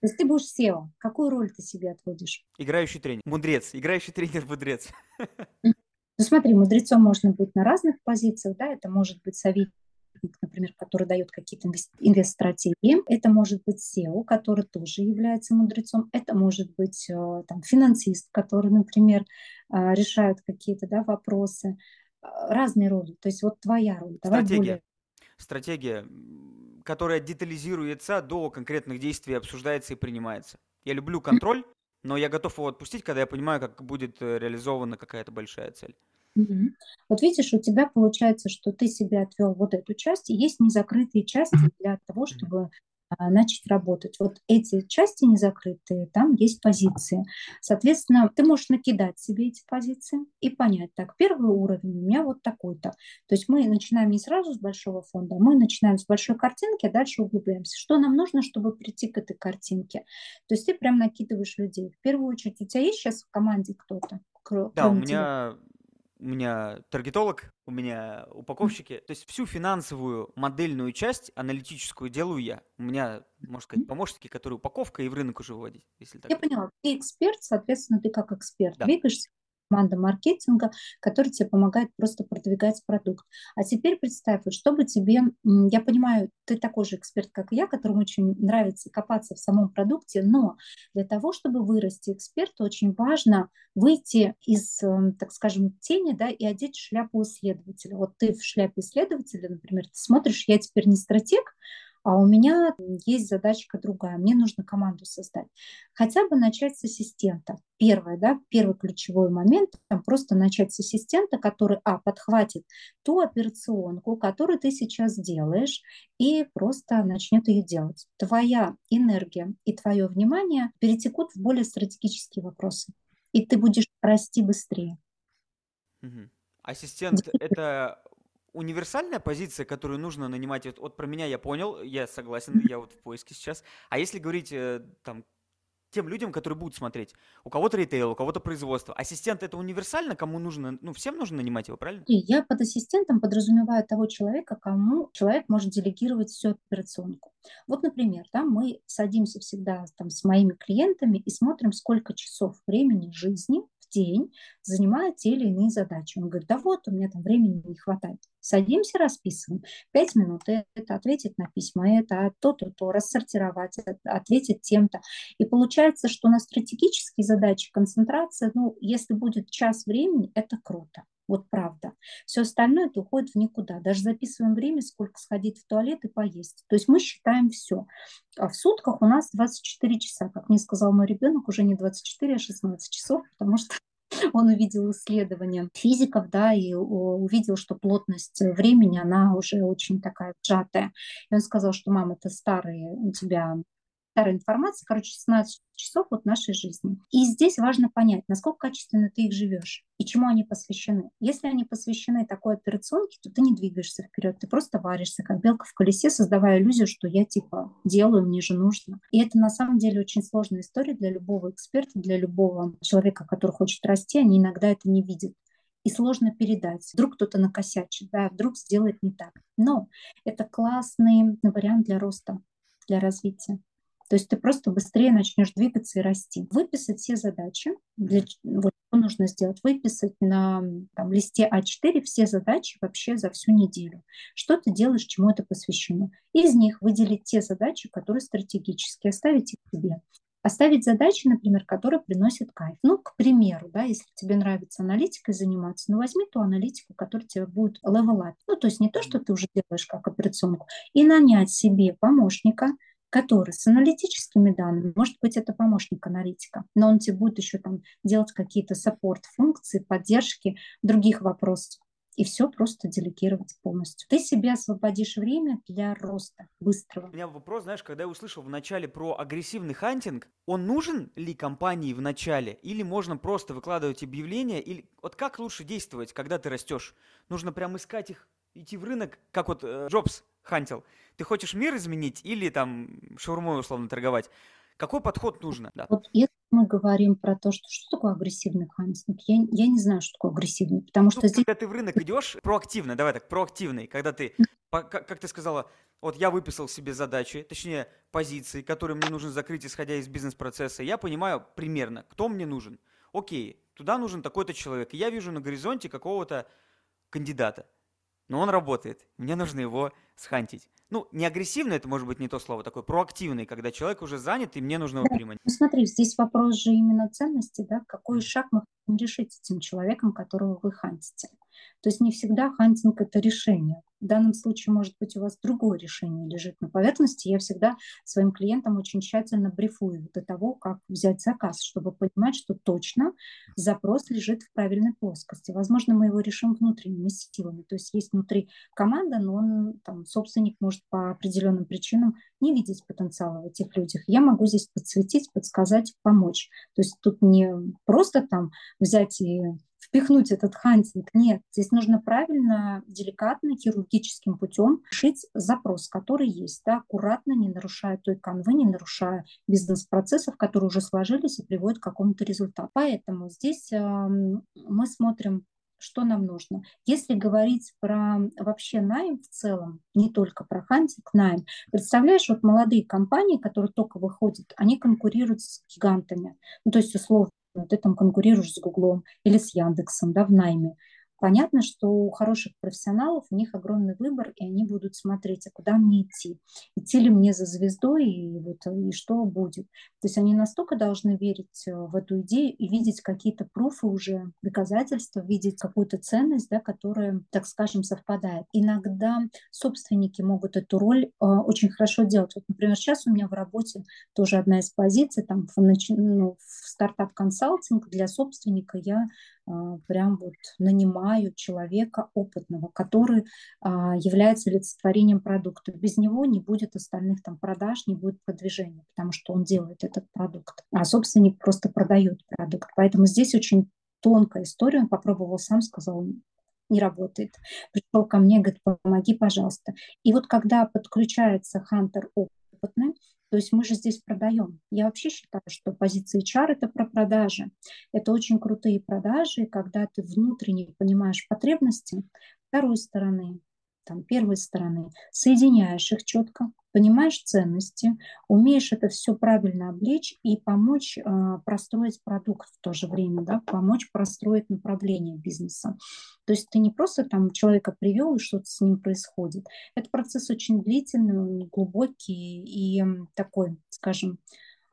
То есть ты будешь сео. Какую роль ты себе отводишь? Играющий тренер. Мудрец. Играющий тренер-мудрец. Ну, смотри, мудрецом можно быть на разных позициях, да, это может быть совет, например, который дает какие-то инвест-стратегии. Это может быть сео, который тоже является мудрецом. Это может быть там, финансист, который, например, решает какие-то, да, вопросы. Разные роли. То есть вот твоя роль. Давай Стратегия. Более... Стратегия, которая детализируется до конкретных действий, обсуждается и принимается. Я люблю контроль, но я готов его отпустить, когда я понимаю, как будет реализована какая-то большая цель. Угу. Вот видишь, у тебя получается, что ты себе отвел вот эту часть, и есть незакрытые части для того, чтобы а, начать работать. Вот эти части незакрытые, там есть позиции. Соответственно, ты можешь накидать себе эти позиции и понять, так, первый уровень у меня вот такой-то. То есть мы начинаем не сразу с большого фонда, мы начинаем с большой картинки, а дальше углубляемся. Что нам нужно, чтобы прийти к этой картинке? То есть ты прям накидываешь людей. В первую очередь, у тебя есть сейчас в команде кто-то? Кр- да, у меня... Тебя? У меня таргетолог, у меня упаковщики. То есть всю финансовую модельную часть, аналитическую, делаю я. У меня, можно сказать, помощники, которые упаковка и в рынок уже выводить. Если так. Я поняла. Ты эксперт, соответственно, ты как эксперт. Да. Двигаешься в команду маркетинга, которая тебе помогает просто продвигать продукт. А теперь представь, чтобы тебе... Я понимаю, ты такой же эксперт, как и я, которому очень нравится копаться в самом продукте, но для того, чтобы вырасти эксперту, очень важно... выйти из, так скажем, тени, да, и одеть шляпу исследователя. Вот ты в шляпе исследователя, например, ты смотришь, я теперь не стратег, а у меня есть задачка другая, мне нужно команду создать. Хотя бы начать с ассистента. Первое, да, первый ключевой момент, там просто начать с ассистента, который, а, подхватит ту операционку, которую ты сейчас делаешь, и просто начнет ее делать. Твоя энергия и твое внимание перетекут в более стратегические вопросы. И ты будешь расти быстрее. Угу. Ассистент – это универсальная позиция, которую нужно нанимать? Вот, вот про меня я понял, я согласен, я вот в поиске сейчас. А если говорить там, тем людям, которые будут смотреть, у кого-то ритейл, у кого-то производство, ассистент – это универсально, кому нужно, ну, всем нужно нанимать его, правильно? И я под ассистентом подразумеваю того человека, кому человек может делегировать всю операционку. Вот, например, да, мы садимся всегда там, с моими клиентами и смотрим, сколько часов времени жизни в день занимают те или иные задачи. Он говорит, да вот, у меня там времени не хватает. Садимся, расписываем. Пять минут это ответить на письма, это то-то-то, рассортировать, ответить тем-то. И получается, что на стратегические задачи концентрация, ну, если будет час времени, это круто. Вот правда. Все остальное это уходит в никуда. Даже записываем время, сколько сходить в туалет и поесть. То есть мы считаем все. А в сутках у нас двадцать четыре часа. Как мне сказал мой ребенок, уже не двадцать четыре, а шестнадцать часов, потому что он увидел исследования физиков, да, и увидел, что плотность времени, она уже очень такая сжатая. И он сказал, что, мам, это старые у тебя... старая информация, короче, шестнадцать часов вот нашей жизни. И здесь важно понять, насколько качественно ты их живешь и чему они посвящены. Если они посвящены такой операционке, то ты не двигаешься вперед, ты просто варишься, как белка в колесе, создавая иллюзию, что я типа делаю, мне же нужно. И это на самом деле очень сложная история для любого эксперта, для любого человека, который хочет расти, они иногда это не видят. И сложно передать. Вдруг кто-то накосячит, да, вдруг сделает не так. Но это классный вариант для роста, для развития. То есть ты просто быстрее начнешь двигаться и расти. Выписать все задачи, для, вот, что нужно сделать, выписать на там, листе а четыре все задачи вообще за всю неделю. Что ты делаешь, чему это посвящено. Из них выделить те задачи, которые стратегические, оставить их себе. Оставить задачи, например, которые приносят кайф. Ну, к примеру, да, если тебе нравится аналитикой заниматься, ну, возьми ту аналитику, которая тебе будет левелать. Ну, то есть не то, что ты уже делаешь как операционку, и нанять себе помощника, который с аналитическими данными, может быть, это помощник аналитика, но он тебе будет еще там делать какие-то саппорт-функции, поддержки других вопросов. И все просто делегировать полностью. Ты себе освободишь время для роста быстрого. У меня вопрос, знаешь, когда я услышал в начале про агрессивный хантинг, он нужен ли компании в начале? Или можно просто выкладывать объявления? Или вот как лучше действовать, когда ты растешь? Нужно прям искать их, идти в рынок, как вот э, Джобс хантил. Ты хочешь мир изменить или там шаурмой условно торговать? Какой подход нужно? Да. Вот если мы говорим про то, что, что такое агрессивный хантинг, я, я не знаю, что такое агрессивный, потому ну, что здесь... Когда ты в рынок идешь, проактивно, давай так, проактивный, когда ты, как ты сказала, вот я выписал себе задачи, точнее позиции, которые мне нужно закрыть, исходя из бизнес-процесса, я понимаю примерно, кто мне нужен. Окей, туда нужен такой-то человек, я вижу на горизонте какого-то кандидата. Но он работает, мне нужно его схантить. Ну, не агрессивный, это может быть не то слово, такой проактивный, когда человек уже занят, и мне нужно его да, приманить. Ну, смотри, здесь вопрос же именно ценности, да, какой шаг мы хотим решить с этим человеком, которого вы хантите. То есть не всегда хантинг – это решение. В данном случае, может быть, у вас другое решение лежит на поверхности. Я всегда своим клиентам очень тщательно брифую до того, как взять заказ, чтобы понимать, что точно запрос лежит в правильной плоскости. Возможно, мы его решим внутренними силами. То есть есть внутри команда, но он, там, собственник может по определенным причинам не видеть потенциала в этих людях. Я могу здесь подсветить, подсказать, помочь. То есть тут не просто там взять и... впихнуть этот хантинг. Нет, здесь нужно правильно, деликатно, хирургическим путем решить запрос, который есть, да, аккуратно, не нарушая той канвы, не нарушая бизнес-процессов, которые уже сложились и приводят к какому-то результату. Поэтому здесь э, мы смотрим, что нам нужно. Если говорить про вообще найм в целом, не только про хантинг, найм. Представляешь, вот молодые компании, которые только выходят, они конкурируют с гигантами. Ну, то есть, условно, ты там конкурируешь с Гуглом или с Яндексом, да, в найме. Понятно, что у хороших профессионалов у них огромный выбор, и они будут смотреть, а куда мне идти? Идти ли мне за звездой, и, вот, и что будет? То есть они настолько должны верить в эту идею и видеть какие-то пруфы уже, доказательства, видеть какую-то ценность, да, которая, так скажем, совпадает. Иногда собственники могут эту роль э, очень хорошо делать. Вот, например, сейчас у меня в работе тоже одна из позиций, там, в, ну, в стартап-консалтинг для собственника я прям вот нанимаю человека опытного, который а, является олицетворением продукта. Без него не будет остальных там продаж, не будет продвижения, потому что он делает этот продукт. А собственник просто продает продукт. Поэтому здесь очень тонкая история. Он попробовал сам, сказал, не работает. Пришел ко мне, говорит, помоги, пожалуйста. И вот когда подключается хантер опытный, то есть мы же здесь продаем. Я вообще считаю, что позиция эйч ар – это про продажи. Это очень крутые продажи, когда ты внутренне понимаешь потребности второй стороны, там, первой стороны, соединяешь их четко, понимаешь ценности, умеешь это все правильно облечь и помочь э, простроить продукт в то же время, да, помочь простроить направление бизнеса. То есть ты не просто там человека привел, и что-то с ним происходит. Этот процесс очень длительный, глубокий и такой, скажем,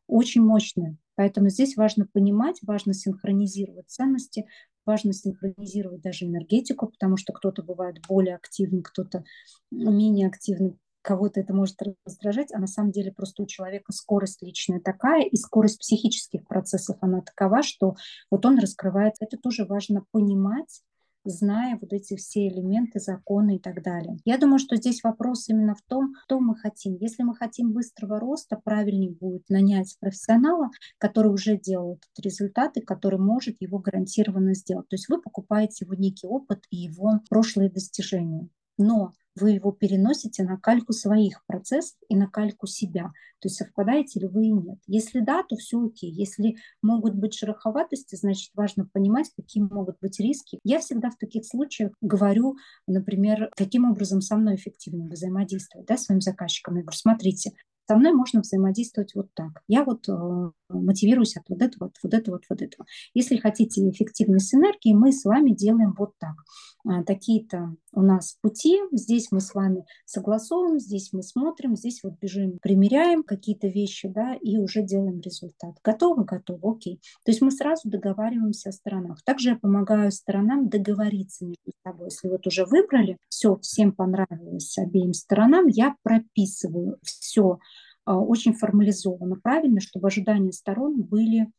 очень мощный. Поэтому здесь важно понимать, важно синхронизировать ценности, важно синхронизировать даже энергетику, потому что кто-то бывает более активный, кто-то менее активный. Кого-то это может раздражать, а на самом деле просто у человека скорость личная такая, и скорость психических процессов, она такова, что вот он раскрывает. Это тоже важно понимать, зная вот эти все элементы, законы и так далее. Я думаю, что здесь вопрос именно в том, что мы хотим. Если мы хотим быстрого роста, правильнее будет нанять профессионала, который уже делал этот результат и который может его гарантированно сделать. То есть вы покупаете его некий опыт и его прошлые достижения. Но вы его переносите на кальку своих процессов и на кальку себя. То есть совпадаете ли вы или нет. Если да, то все окей. Если могут быть шероховатости, значит, важно понимать, какие могут быть риски. Я всегда в таких случаях говорю, например, каким образом со мной эффективно взаимодействовать, да, своим заказчиком. Я говорю, смотрите, со мной можно взаимодействовать вот так. Я вот э, мотивируюсь от вот этого, от вот этого, от вот этого. Если хотите эффективной синергии, мы с вами делаем вот так. А, такие-то у нас пути. Здесь мы с вами согласовываем, здесь мы смотрим, здесь вот бежим, примеряем какие-то вещи, да, и уже делаем результат. Готово? Готово, окей. То есть мы сразу договариваемся о сторонах. Также я помогаю сторонам договориться между собой. Если вот уже выбрали, все, всем понравилось обеим сторонам, я прописываю все очень формализовано, правильно, чтобы ожидания сторон были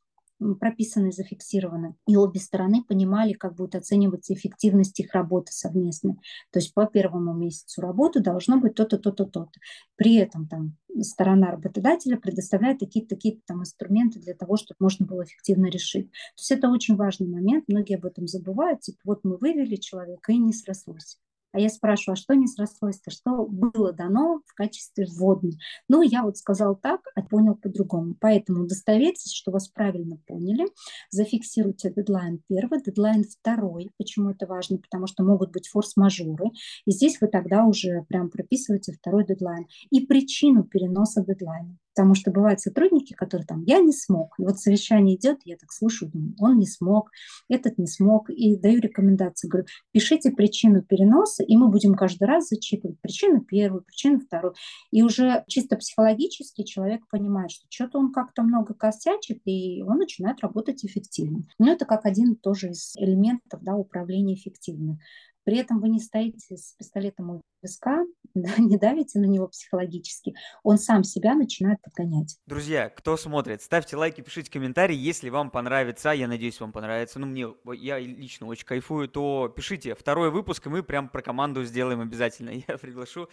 прописаны, зафиксированы. И обе стороны понимали, как будет оцениваться эффективность их работы совместной. То есть по первому месяцу работы должно быть то-то, то-то, то-то. При этом там сторона работодателя предоставляет какие-то такие там инструменты для того, чтобы можно было эффективно решить. То есть это очень важный момент. Многие об этом забывают. Типа, вот мы вывели человека и не срослось. А я спрашиваю, а что не срослось-то, что было дано в качестве вводной? Ну, я вот сказал так, а понял по-другому. Поэтому удостоверьтесь, что вас правильно поняли. Зафиксируйте дедлайн первый, дедлайн второй. Почему это важно? Потому что могут быть форс-мажоры. И здесь вы тогда уже прям прописываете второй дедлайн. И причину переноса дедлайна. Потому что бывают сотрудники, которые там, я не смог. И вот совещание идет, я так слушаю, думаю, он не смог, этот не смог. И даю рекомендации, говорю, пишите причину переноса, и мы будем каждый раз зачитывать причину первую, причину вторую. И уже чисто психологически человек понимает, что что-то он как-то много косячит, и он начинает работать эффективно. Но это как один тоже из элементов, да, управления эффективным. При этом вы не стоите с пистолетом у виска, да, не давите на него психологически. Он сам себя начинает подгонять. Друзья, кто смотрит, ставьте лайки, пишите комментарии. Если вам понравится, я надеюсь, вам понравится, ну, мне, я лично очень кайфую, то пишите второй выпуск, и мы прям про команду сделаем обязательно. Я приглашу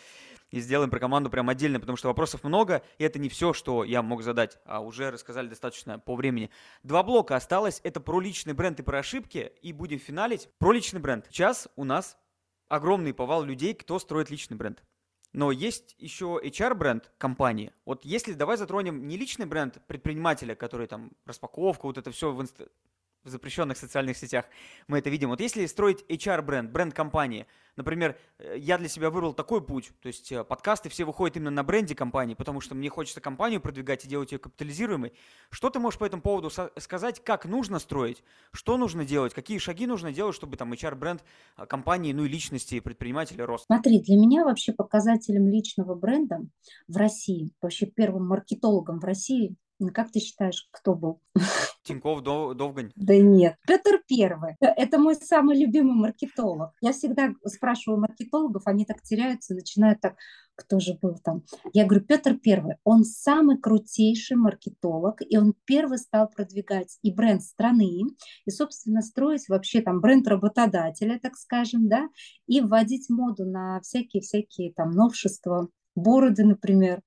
и сделаем про команду прям отдельно, потому что вопросов много, и это не все, что я мог задать, а уже рассказали достаточно по времени. Два блока осталось, это про личный бренд и про ошибки, и будем финалить про личный бренд. Сейчас у нас огромный повал людей, кто строит личный бренд. Но есть еще эйч ар-бренд компании. Вот если, давай затронем не личный бренд предпринимателя, который там, распаковка, вот это все в, инст... в запрещенных социальных сетях, мы это видим. Вот если строить эйч ар-бренд, бренд компании, например, я для себя выбрал такой путь, то есть подкасты все выходят именно на бренде компании, потому что мне хочется компанию продвигать и делать ее капитализируемой. Что ты можешь по этому поводу сказать, как нужно строить, что нужно делать, какие шаги нужно делать, чтобы там эйч ар-бренд компании, ну и личности, предпринимателя рос? Смотри, для меня вообще показателем личного бренда в России, вообще первым маркетологом в России, как ты считаешь, кто был? Тиньков, Довгань? Да нет, Петр Первый. Это мой самый любимый маркетолог. Я всегда спрашиваю маркетологов, они так теряются, начинают так, кто же был там? Я говорю, Петр Первый, он самый крутейший маркетолог, и он первый стал продвигать и бренд страны, и, собственно, строить вообще там бренд работодателя, так скажем, да, и вводить моду на всякие-всякие там новшества, бороды, например,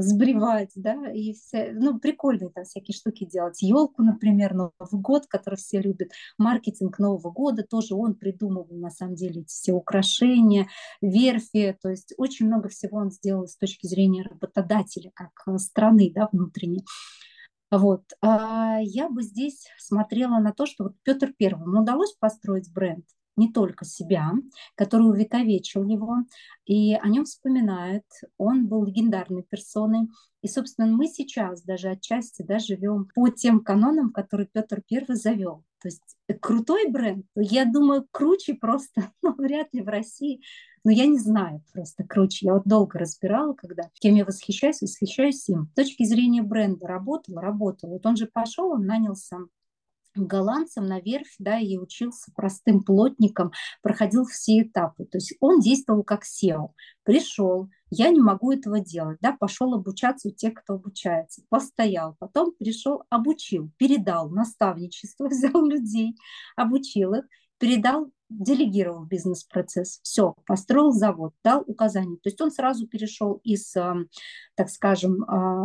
сбривать, да, и все, ну, прикольные там всякие штуки делать. Елку, например, Новый год, который все любят, маркетинг Нового года, тоже он придумывал, на самом деле, эти все украшения, верфи, то есть очень много всего он сделал с точки зрения работодателя, как страны, да, внутренней. Вот, а я бы здесь смотрела на то, что вот Петр Первому удалось построить бренд, не только себя, который увековечил его, и о нем вспоминают, он был легендарной персоной, и, собственно, мы сейчас даже отчасти да, живем по тем канонам, которые Петр Первый завел. То есть крутой бренд, я думаю, круче просто, ну, вряд ли в России, но я не знаю просто круче. Я вот долго разбирала, когда кем я восхищаюсь, восхищаюсь им. С точки зрения бренда работала, работала. Вот он же пошел, он нанялся голландцем на верфь, да, и учился простым плотником, проходил все этапы. То есть он действовал как сео. Пришел, я не могу этого делать, да, пошел обучаться у тех, кто обучается, постоял, потом пришел, обучил, передал наставничество, взял людей, обучил их, передал, делегировал бизнес-процесс, все, построил завод, дал указания. То есть он сразу перешел из, так скажем,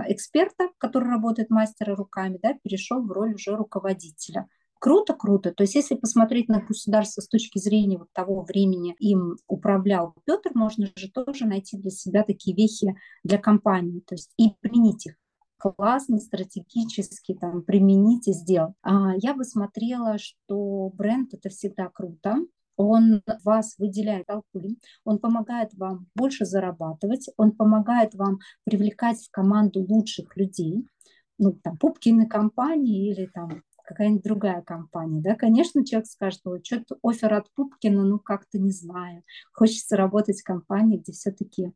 эксперта, который работает мастера руками, да, перешел в роль уже руководителя. Круто, круто. То есть если посмотреть на государство с точки зрения вот того времени, им управлял Петр, можно же тоже найти для себя такие вехи для компании, то есть и применить их. Классно, стратегически там, применить и сделать. А я бы смотрела, что бренд – это всегда круто. Он вас выделяет толпы, он помогает вам больше зарабатывать, он помогает вам привлекать в команду лучших людей. Ну, там, Пупкины компании или там какая-нибудь другая компания, да, конечно, человек скажет, ой, что-то оффер от Пупкина, ну, как-то не знаю, хочется работать в компании, где все-таки,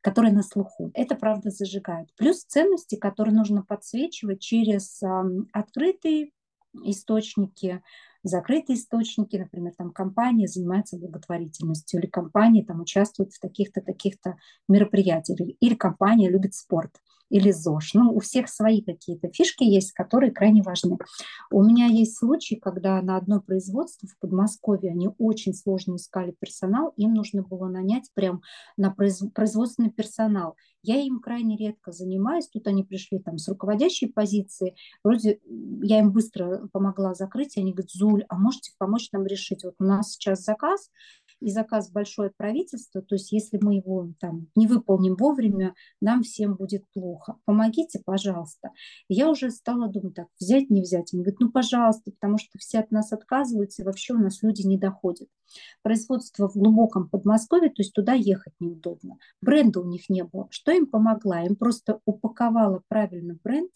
которая на слуху. Это, правда, зажигает. Плюс ценности, которые нужно подсвечивать через а, открытые источники, закрытые источники, например, там компания занимается благотворительностью, или компания там участвует в таких-то, таких-то мероприятиях, или, или компания любит спорт, или ЗОЖ. Ну, у всех свои какие-то фишки есть, которые крайне важны. У меня есть случаи, когда на одно производство в Подмосковье они очень сложно искали персонал, им нужно было нанять прям на производственный персонал. Я им крайне редко занимаюсь, тут они пришли там с руководящей позиции, вроде я им быстро помогла закрыть, и они говорят, Зуль, а можете помочь нам решить? Вот у нас сейчас заказ, и заказ большой от правительства, то есть если мы его там не выполним вовремя, нам всем будет плохо. Помогите, пожалуйста. И я уже стала думать, так, взять, не взять. Они говорят, ну, пожалуйста, потому что все от нас отказываются, и вообще у нас люди не доходят. Производство в глубоком Подмосковье, то есть туда ехать неудобно. Бренда у них не было. Что им помогла? Им просто упаковала правильно бренд,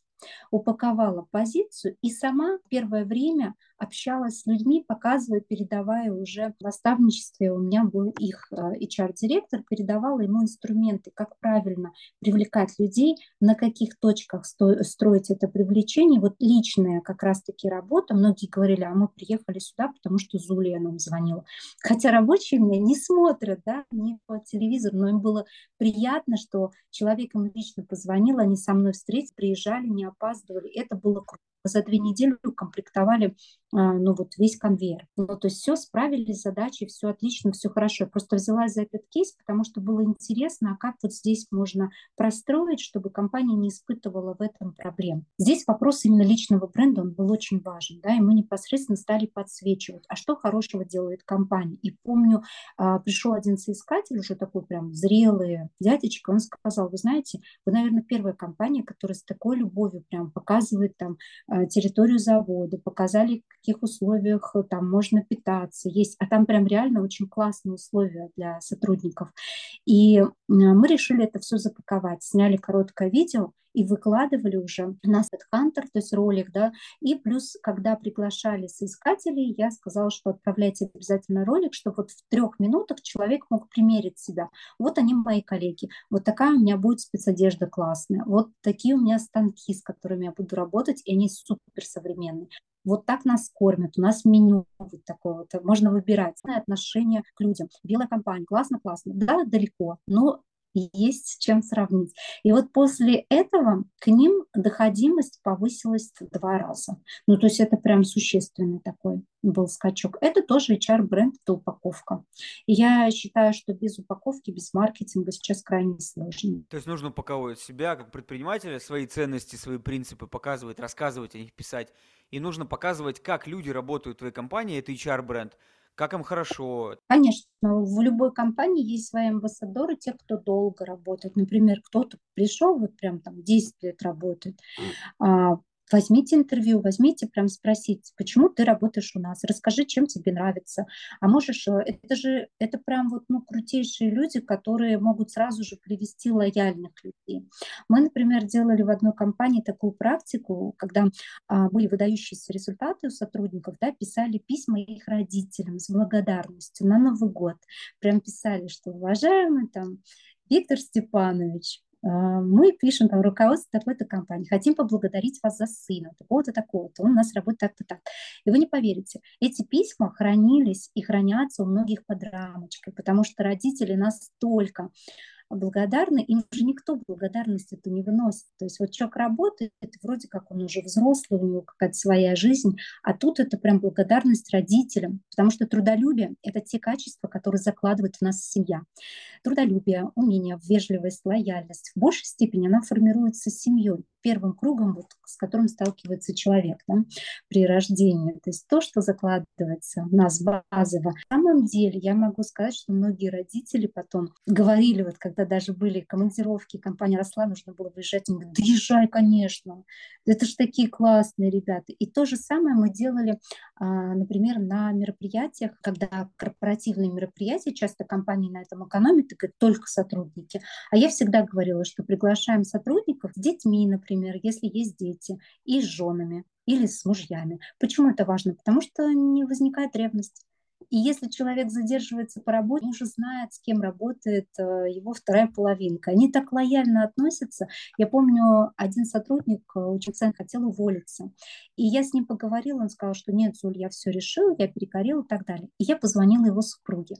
упаковала позицию и сама первое время общалась с людьми, показывая, передавая уже в наставничестве. У меня был их эйч ар-директор, передавала ему инструменты, как правильно привлекать людей, на каких точках сто- строить это привлечение. Вот личная как раз-таки работа. Многие говорили, а мы приехали сюда, потому что Зулия нам звонила. Хотя рабочие меня не смотрят, да, не по телевизору, но им было приятно, что человек им лично позвонил, они со мной встретились, приезжали, не опаздывали. Это было круто. За две недели комплектовали, ну, вот весь конвейер. Ну, то есть все, справились с задачей, все отлично, все хорошо. Я просто взялась за этот кейс, потому что было интересно, а как вот здесь можно простроить, чтобы компания не испытывала в этом проблем. Здесь вопрос именно личного бренда, он был очень важен, да, и мы непосредственно стали подсвечивать, а что хорошего делает компания. И помню, пришел один соискатель, уже такой прям зрелый дядечка, он сказал, вы знаете, вы, наверное, первая компания, которая с такой любовью прям показывает там территорию завода, показали, в каких условиях там можно питаться, есть, а там прям реально очень классные условия для сотрудников. И мы решили это все запаковать, сняли короткое видео и выкладывали уже на Headhunter, то есть ролик, да, и плюс, когда приглашали соискателей, я сказала, что отправляйте обязательно ролик, чтобы вот в трех минутах человек мог примерить себя. Вот они мои коллеги, вот такая у меня будет спецодежда классная, вот такие у меня станки, с которыми я буду работать, и они суперсовременные. Вот так нас кормят, у нас меню вот такое вот, можно выбирать отношение к людям. Белая компания, классно-классно, да, далеко, но есть с чем сравнить. И вот после этого к ним доходимость повысилась в два раза. Ну, то есть это прям существенный такой был скачок. Это тоже эйч ар-бренд, это упаковка. И я считаю, что без упаковки, без маркетинга сейчас крайне сложно. То есть нужно упаковывать себя как предпринимателя, свои ценности, свои принципы показывать, рассказывать о них, писать. И нужно показывать, как люди работают в твоей компании, это эйч ар-бренд. Как им хорошо? Конечно, в любой компании есть свои амбассадоры, те, кто долго работает. Например, кто-то пришел, вот прям там десять лет работает. Mm. Возьмите интервью, возьмите, прям спросите, почему ты работаешь у нас, расскажи, чем тебе нравится. А можешь, это же, это прям вот, ну, крутейшие люди, которые могут сразу же привести лояльных людей. Мы, например, делали в одной компании такую практику, когда а, были выдающиеся результаты у сотрудников, да, писали письма их родителям с благодарностью на Новый год. Прям писали, что уважаемый там Виктор Степанович, мы пишем там руководство такой-то компании, хотим поблагодарить вас за сына, такого-то, такого-то, он у нас работает так-то, так. И вы не поверите, эти письма хранились и хранятся у многих под рамочкой, потому что родители настолько благодарны, им уже никто благодарности это не выносит. То есть вот человек работает, вроде как он уже взрослый, у него какая-то своя жизнь, а тут это прям благодарность родителям, потому что трудолюбие – это те качества, которые закладывает в нас семья. Трудолюбие, умение, вежливость, лояльность в большей степени она формируется семьей, первым кругом, вот, с которым сталкивается человек, да, при рождении. То есть то, что закладывается в нас базово. На самом деле я могу сказать, что многие родители потом говорили, вот когда даже были командировки, компания росла, нужно было выезжать, они говорят, да езжай, конечно, это же такие классные ребята. И то же самое мы делали, например, на мероприятиях, когда корпоративные мероприятия, часто компании на этом экономят, и говорят, только сотрудники. А я всегда говорила, что приглашаем сотрудников с детьми, например, Например, если есть дети, и с женами, или с мужьями. Почему это важно? Потому что не возникает ревность. И если человек задерживается по работе, он уже знает, с кем работает его вторая половинка. Они так лояльно относятся. Я помню, один сотрудник учился, хотел уволиться. И я с ним поговорила, он сказал, что нет, Зуль, я все решила, я перегорела и так далее. И я позвонила его супруге,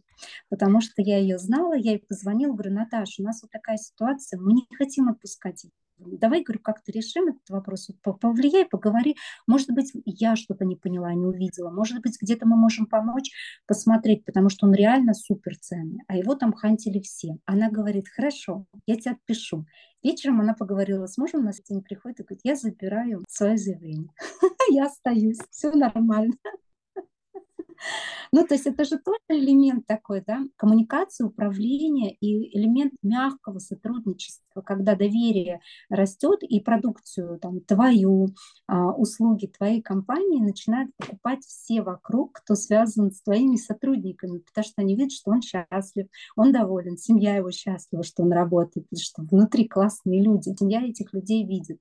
потому что я ее знала, я ей позвонила, говорю, Наташа, у нас вот такая ситуация, мы не хотим отпускать ее. Давай, говорю, как-то решим этот вопрос, повлияй, поговори, может быть, я что-то не поняла, не увидела, может быть, где-то мы можем помочь, посмотреть, потому что он реально супер ценный, а его там хантили все. Она говорит, хорошо, я тебя отпишу. Вечером она поговорила с мужем, на день приходит и говорит, я забираю свое заявление, я остаюсь, все нормально. Ну, то есть это же тоже элемент такой, да, коммуникации, управления и элемент мягкого сотрудничества, когда доверие растет и продукцию, там, твою, а, услуги твоей компании начинают покупать все вокруг, кто связан с твоими сотрудниками, потому что они видят, что он счастлив, он доволен, семья его счастлива, что он работает, что внутри классные люди, семья этих людей видит.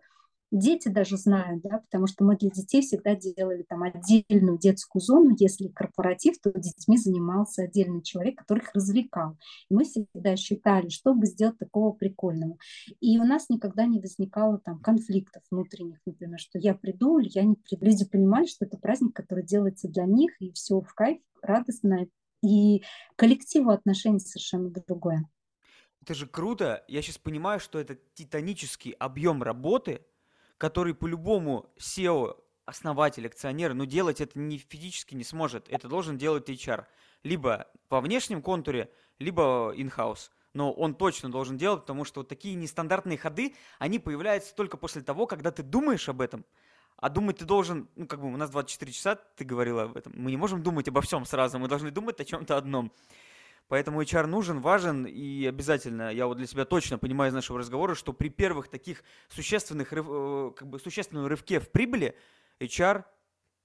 Дети даже знают, да, потому что мы для детей всегда делали там отдельную детскую зону. Если корпоратив, то детьми занимался отдельный человек, который их развлекал. И мы всегда считали, что бы сделать такого прикольного. И у нас никогда не возникало там конфликтов внутренних, например, что я приду или я не приду. Люди понимали, что это праздник, который делается для них, и все в кайф, радостно. И коллективу отношение совершенно другое. Это же круто. Я сейчас понимаю, что это титанический объем работы, который по-любому си и о, основатель, акционер, ну, делать это не, физически не сможет. Это должен делать эйч ар. Либо по внешнем контуре, либо in-house. Но он точно должен делать, потому что вот такие нестандартные ходы, они появляются только после того, когда ты думаешь об этом. А думать ты должен, ну, как бы у нас двадцать четыре часа, ты говорила об этом. Мы не можем думать обо всем сразу, мы должны думать о чем-то одном. Поэтому эйч ар нужен, важен, и обязательно, я вот для себя точно понимаю из нашего разговора, что при первых таких существенных, как бы существенном рывке в прибыли эйч ар,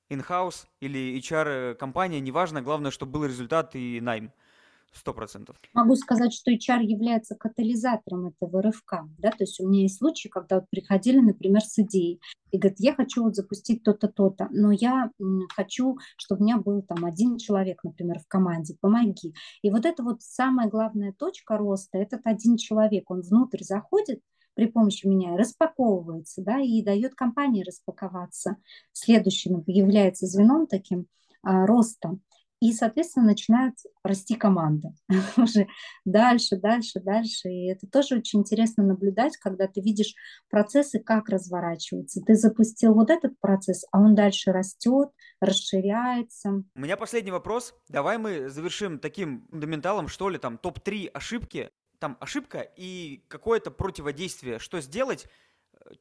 in-house или эйч ар-компания, неважно, главное, чтобы был результат и найм. Сто процентов. Могу сказать, что эйч ар является катализатором этого рывка, да, то есть у меня есть случаи, когда вот приходили, например, с идеей, и говорят, я хочу вот запустить то-то, то-то, но я хочу, чтобы у меня был там один человек, например, в команде, помоги. И вот это вот самая главная точка роста, этот один человек, он внутрь заходит при помощи меня, распаковывается, да, и дает компании распаковаться. Следующим является звеном таким а, ростом. И, соответственно, начинает расти команда уже дальше, дальше, дальше. И это тоже очень интересно наблюдать, когда ты видишь процессы, как разворачиваются. Ты запустил вот этот процесс, а он дальше растет, расширяется. У меня последний вопрос. Давай мы завершим таким фундаменталом, что ли, там топ-три ошибки. Там ошибка и какое-то противодействие. Что сделать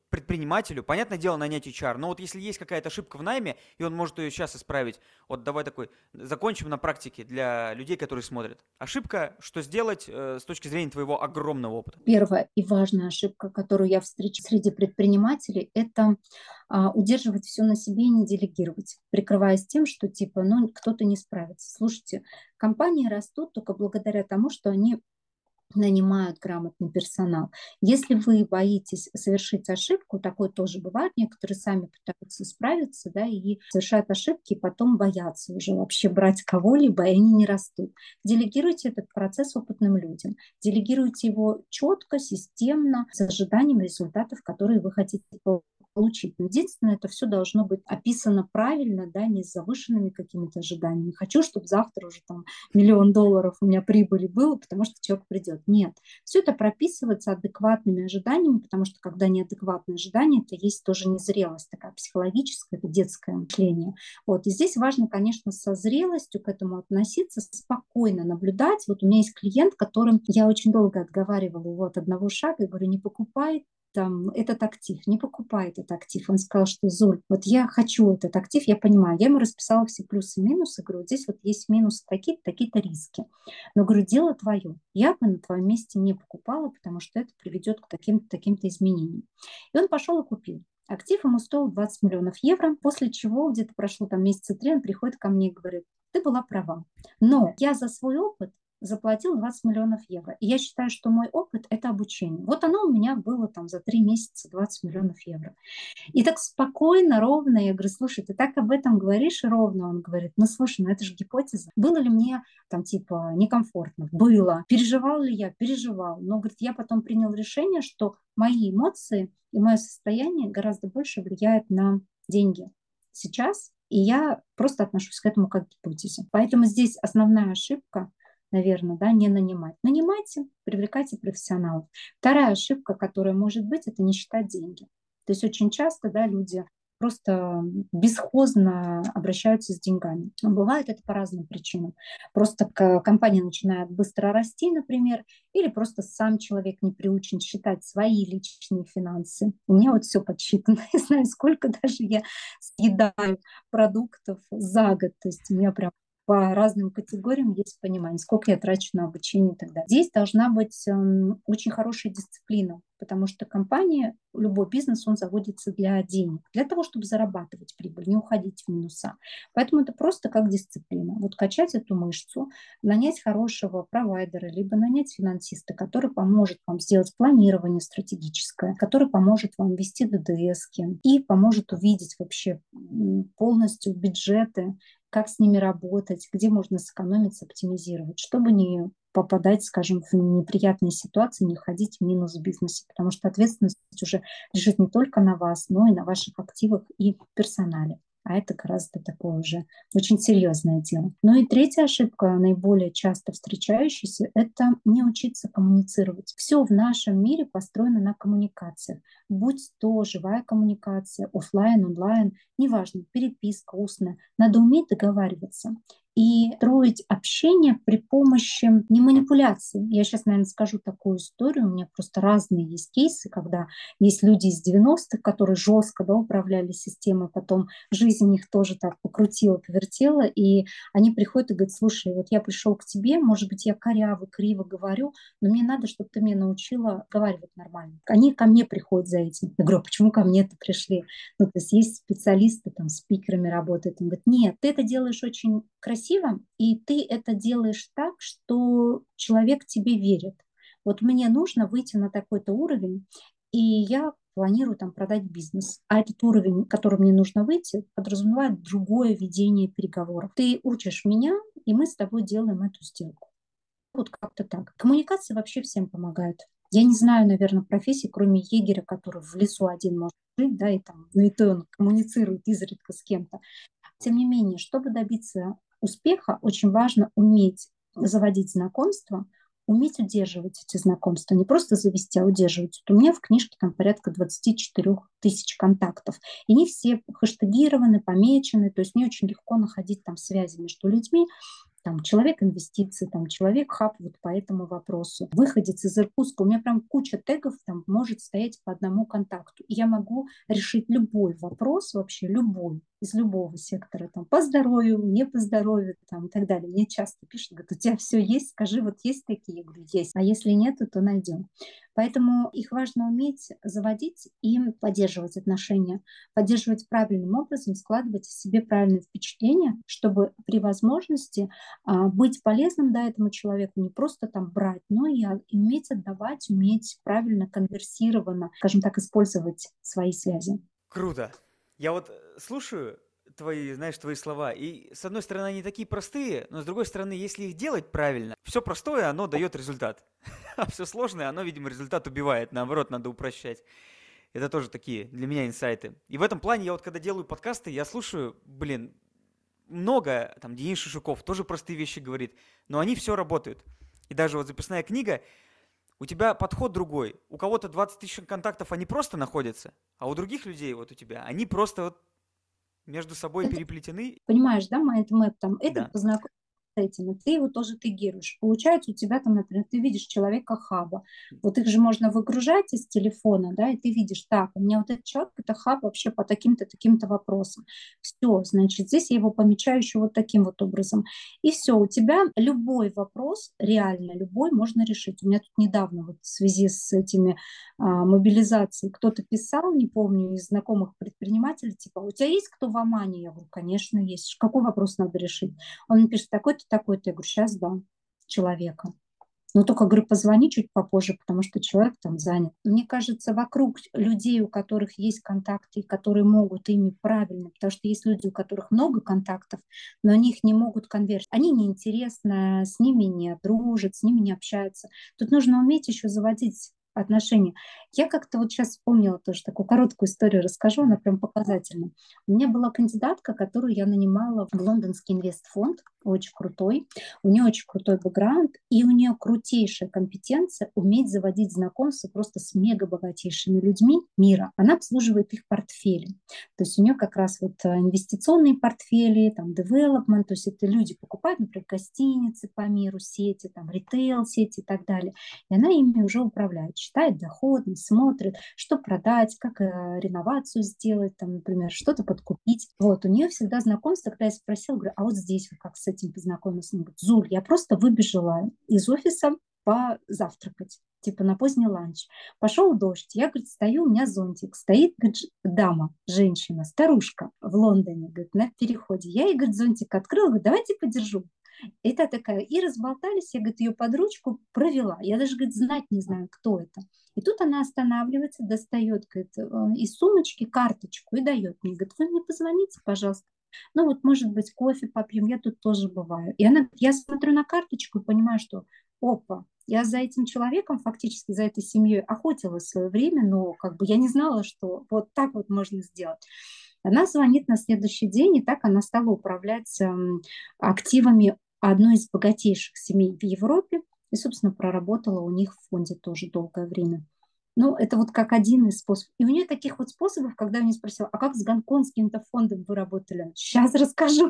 предпринимателю? Понятное дело, нанять эйч ар, но вот если есть какая-то ошибка в найме, и он может ее сейчас исправить, вот давай такой, закончим на практике для людей, которые смотрят. Ошибка, что сделать э, с точки зрения твоего огромного опыта? Первая и важная ошибка, которую я встречаю среди предпринимателей, это э, удерживать все на себе и не делегировать, прикрываясь тем, что типа, ну, кто-то не справится. Слушайте, компании растут только благодаря тому, что они нанимают грамотный персонал. Если вы боитесь совершить ошибку, такое тоже бывает, некоторые сами пытаются справиться, да, и совершают ошибки, и потом боятся уже вообще брать кого-либо, и они не растут. Делегируйте этот процесс опытным людям, делегируйте его четко, системно, с ожиданием результатов, которые вы хотите получить. Но единственное, это все должно быть описано правильно, да, не с завышенными какими-то ожиданиями. Хочу, чтобы завтра уже там миллион долларов у меня прибыли было, потому что человек придет. Нет. Все это прописывается адекватными ожиданиями, потому что когда неадекватные ожидания, то есть тоже незрелость такая психологическая, это детское мышление. Вот. И здесь важно, конечно, со зрелостью к этому относиться, спокойно наблюдать. Вот у меня есть клиент, которым я очень долго отговаривала его от одного шага и говорю, не покупай там, этот актив, не покупай этот актив. Он сказал, что Зуль, вот я хочу этот актив, я понимаю. Я ему расписала все плюсы и минусы, говорю, здесь вот есть минусы такие-то, такие-то риски. Но, говорю, дело твое. Я бы на твоем месте не покупала, потому что это приведет к таким-то, таким-то изменениям. И он пошел и купил. Актив ему стоил двадцать миллионов евро, после чего где-то прошло там месяца три, он приходит ко мне и говорит, ты была права. Но я за свой опыт заплатил двадцать миллионов евро. И я считаю, что мой опыт – это обучение. Вот оно у меня было там за три месяца двадцать миллионов евро. И так спокойно, ровно. Я говорю, слушай, ты так об этом говоришь ровно. Он говорит, ну слушай, ну это же гипотеза. Было ли мне там типа некомфортно? Было. Переживал ли я? Переживал. Но, говорит, я потом принял решение, что мои эмоции и мое состояние гораздо больше влияют на деньги сейчас. И я просто отношусь к этому как к гипотезе. Поэтому здесь основная ошибка, наверное, да, не нанимать. Нанимайте, привлекайте профессионалов. Вторая ошибка, которая может быть, это не считать деньги. То есть очень часто, да, люди просто бесхозно обращаются с деньгами. Но бывает это по разным причинам. Просто компания начинает быстро расти, например, или просто сам человек не приучен считать свои личные финансы. У меня вот все подсчитано. Я знаю, сколько даже я съедаю продуктов за год. То есть у меня прям по разным категориям есть понимание, сколько я трачу на обучение и так далее. Здесь должна быть очень хорошая дисциплина, потому что компания, любой бизнес, он заводится для денег, для того, чтобы зарабатывать прибыль, не уходить в минуса. Поэтому это просто как дисциплина. Вот качать эту мышцу, нанять хорошего провайдера, либо нанять финансиста, который поможет вам сделать планирование стратегическое, который поможет вам вести дэ дэ эски и поможет увидеть вообще полностью бюджеты, как с ними работать, где можно сэкономить, оптимизировать, чтобы не попадать, скажем, в неприятные ситуации, не уходить в минус в бизнесе, потому что ответственность уже лежит не только на вас, но и на ваших активах и персонале. А это гораздо такое уже очень серьезное дело. Ну и третья ошибка, наиболее часто встречающаяся, это не учиться коммуницировать. Все в нашем мире построено на коммуникациях. Будь то живая коммуникация, офлайн, онлайн, неважно, переписка устная, надо уметь договариваться и строить общение при помощи не манипуляции. Я сейчас, наверное, скажу такую историю. У меня просто разные есть кейсы, когда есть люди из девяностых, которые жестко да, управляли системой, потом жизнь их тоже так покрутила, повертела, и они приходят и говорят: слушай, вот я пришел к тебе, может быть, я коряво, криво говорю, но мне надо, чтобы ты меня научила разговаривать нормально. Они ко мне приходят за этим. Я говорю: почему ко мне-то пришли? Ну, то есть есть специалисты, там, спикерами работают. Он говорит: нет, ты это делаешь очень красиво, и ты это делаешь так, что человек тебе верит. Вот мне нужно выйти на такой-то уровень, и я планирую там продать бизнес. А этот уровень, к которому мне нужно выйти, подразумевает другое ведение переговоров. Ты учишь меня, и мы с тобой делаем эту сделку. Вот как-то так. Коммуникация вообще всем помогает. Я не знаю, наверное, профессии, кроме егеря, который в лесу один может жить, да, и там, ну и то он коммуницирует изредка с кем-то. Тем не менее, чтобы добиться успеха, очень важно уметь заводить знакомства, уметь удерживать эти знакомства, не просто завести, а удерживать. Вот у меня в книжке там порядка двадцать четыре тысячи контактов. И не все хэштегированы, помечены, то есть мне очень легко находить там связи между людьми, там человек инвестиции, там человек хаб вот по этому вопросу. Выходец из Иркутска, у меня прям куча тегов там может стоять по одному контакту. И я могу решить любой вопрос вообще, любой, из любого сектора, там, по здоровью, не по здоровью, там, и так далее. Мне часто пишут, говорят: у тебя все есть, скажи, вот есть такие? Я говорю: есть. А если нет, то найдем. Поэтому их важно уметь заводить и поддерживать отношения, поддерживать правильным образом, складывать в себе правильные впечатления, чтобы при возможности а, быть полезным да, этому человеку, не просто там брать, но и уметь отдавать, уметь правильно, конверсированно, скажем так, использовать свои связи. Круто! Я вот слушаю твои, знаешь, твои слова, и с одной стороны они такие простые, но с другой стороны, если их делать правильно, все простое, оно дает результат, а все сложное, оно, видимо, результат убивает, наоборот, надо упрощать. Это тоже такие для меня инсайты. И в этом плане я вот когда делаю подкасты, я слушаю, блин, много, там, Денис Шишуков тоже простые вещи говорит, но они все работают. И даже вот записная книга, у тебя подход другой. У кого-то двадцать тысяч контактов, они просто находятся, а у других людей, вот у тебя, они просто вот между собой переплетены. Понимаешь, да, майндмэп там, это да. Познакомился с этим, и ты его тоже тегируешь. Получается, у тебя там, например, ты видишь человека хаба. Вот их же можно выгружать из телефона, да, и ты видишь, так, у меня вот этот человек, это хаб вообще по таким-то, таким-то вопросам. Все, значит, здесь я его помечаю еще вот таким вот образом. И все, у тебя любой вопрос, реально любой, можно решить. У меня тут недавно вот в связи с этими а, мобилизацией кто-то писал, не помню, из знакомых предпринимателей, типа, у тебя есть кто в Омане? Я говорю: конечно, есть. Какой вопрос надо решить? Он мне пишет: такой-то, такой-то. Я говорю: сейчас дам человека. Но только, говорю, позвони чуть попозже, потому что человек там занят. Мне кажется, вокруг людей, у которых есть контакты, которые могут ими правильно, потому что есть люди, у которых много контактов, но они их не могут конвертировать. Они неинтересны, с ними не дружат, с ними не общаются. Тут нужно уметь еще заводить отношения. Я как-то вот сейчас вспомнила тоже такую короткую историю, расскажу, она прям показательна. У меня была кандидатка, которую я нанимала в лондонский инвестфонд, очень крутой, у нее очень крутой бэкграунд, и у нее крутейшая компетенция уметь заводить знакомства просто с мегабогатейшими людьми мира. Она обслуживает их портфели. То есть у нее как раз вот инвестиционные портфели, там, development, то есть это люди покупают, например, гостиницы по миру, сети, там, ритейл-сети и так далее. И она ими уже управляет, считает доходность, смотрит, что продать, как реновацию сделать, там, например, что-то подкупить. Вот, у нее всегда знакомство, когда я спросила, говорю, а вот здесь вы как с этим познакомились? Она говорит, Зуль, я просто выбежала из офиса позавтракать, типа на поздний ланч. Пошел дождь, я, говорит, стою, у меня зонтик, стоит, говорит, дама, женщина, старушка в Лондоне, говорит, на переходе. Я ей, говорит, зонтик открыла, говорит, давайте подержу. И та такая, и разболтались, я, говорит, ее под ручку провела. Я даже, говорит, знать не знаю, кто это. И тут она останавливается, достает, говорит, из сумочки карточку и дает мне. Говорит, вы мне позвоните, пожалуйста. Ну вот, может быть, кофе попьем, я тут тоже бываю. И она, я смотрю на карточку и понимаю, что, опа, я за этим человеком, фактически за этой семьей охотилась в свое время, но как бы я не знала, что вот так вот можно сделать. Она звонит на следующий день, и так она стала управлять активами одной из богатейших семей в Европе и, собственно, проработала у них в фонде тоже долгое время. Ну, это вот как один из способов. И у нее таких вот способов, когда я у нее спросила, а как с гонконгским-то фондом вы работали? Сейчас расскажу.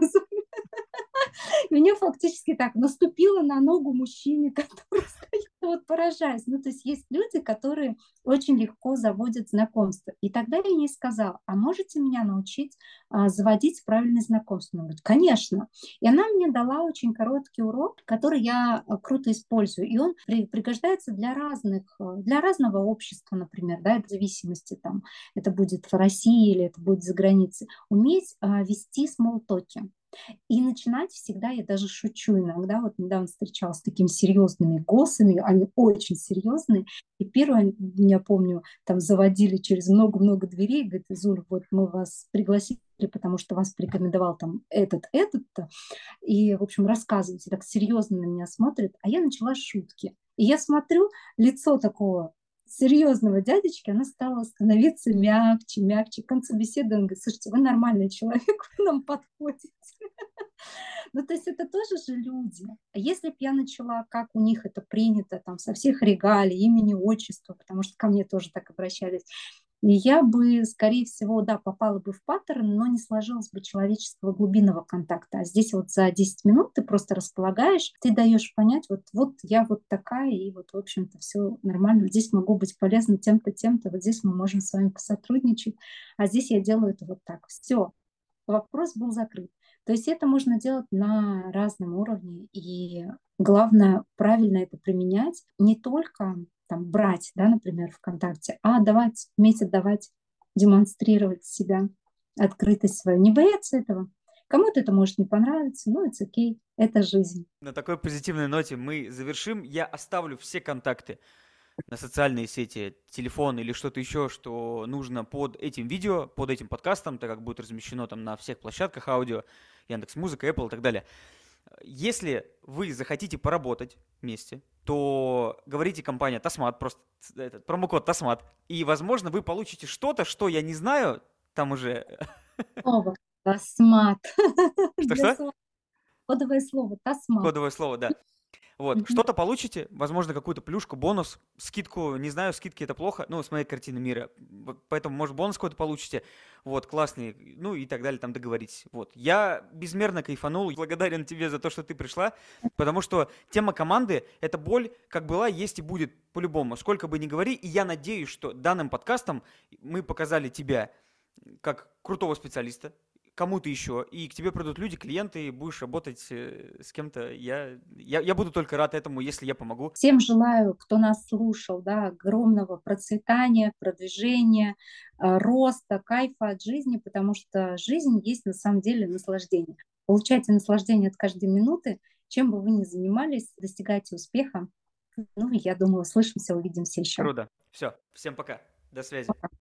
И у нее фактически так наступила на ногу мужчине, который стоит, вот поражаясь. Ну, то есть есть люди, которые очень легко заводят знакомства. И тогда я ей сказала, а можете меня научить а, заводить правильные знакомства? Она говорит, конечно. И она мне дала очень короткий урок, который я круто использую. И он при, пригождается для разных, для разного общества, например, да, в зависимости, там, это будет в России или это будет за границей. Уметь а, вести смолл-токи. И начинать всегда, я даже шучу иногда, вот недавно встречалась с такими серьезными голосами, они очень серьезные, и первое, я помню, там заводили через много-много дверей, говорит, Зуль, вот мы вас пригласили, потому что вас порекомендовал там этот, этот, и, в общем, рассказывайте, так серьезно на меня смотрит, а я начала шутки, и я смотрю, лицо такого серьезного дядечки, она стала становиться мягче, мягче. К концу беседы он говорит, слушайте, вы нормальный человек, вы нам подходите. Ну, то есть это тоже же люди. Если бы я начала, как у них это принято, там, со всех регалий, имени, отчества, потому что ко мне тоже так обращались, я бы, скорее всего, да, попала бы в паттерн, но не сложилось бы человеческого глубинного контакта. А здесь вот за десять минут ты просто располагаешь, ты даешь понять, вот, вот я вот такая, и вот, в общем-то, все нормально. Вот здесь могу быть полезна тем-то, тем-то, вот здесь мы можем с вами посотрудничать, а здесь я делаю это вот так. Все, вопрос был закрыт. То есть это можно делать на разном уровне, и главное правильно это применять, не только... там, брать, да, например, ВКонтакте, а давать, уметь отдавать, демонстрировать себя, открытость свою, не бояться этого. Кому-то это может не понравиться, но it's okay, это жизнь. На такой позитивной ноте мы завершим. Я оставлю все контакты на социальные сети, телефон или что-то еще, что нужно под этим видео, под этим подкастом, так как будет размещено там на всех площадках аудио, Яндекс.Музыка, Apple и так далее. Если вы захотите поработать вместе, то говорите компания «Тасмат», просто этот, промокод «Тасмат», и, возможно, вы получите что-то, что я не знаю, там уже... Слово «Тасмат». Что-что? Кодовое слово «Тасмат». Кодовое слово, да. Вот, mm-hmm. Что-то получите, возможно, какую-то плюшку, бонус, скидку, не знаю, скидки это плохо, ну, с моей картины мира, поэтому, может, бонус какой-то получите, вот, классный, ну, и так далее, там договоритесь, вот. Я безмерно кайфанул, благодарен тебе за то, что ты пришла, потому что тема команды – это боль, как была, есть и будет по-любому, сколько бы ни говори, и я надеюсь, что данным подкастом мы показали тебя как крутого специалиста, кому-то еще, и к тебе придут люди, клиенты, и будешь работать с кем-то. Я, я, я буду только рад этому, если я помогу. Всем желаю, кто нас слушал, да, огромного процветания, продвижения, роста, кайфа от жизни, потому что жизнь есть на самом деле наслаждение. Получайте наслаждение от каждой минуты, чем бы вы ни занимались, достигайте успеха. Ну, я думаю, услышимся, увидимся еще. Круто. Все, всем пока. До связи. Пока.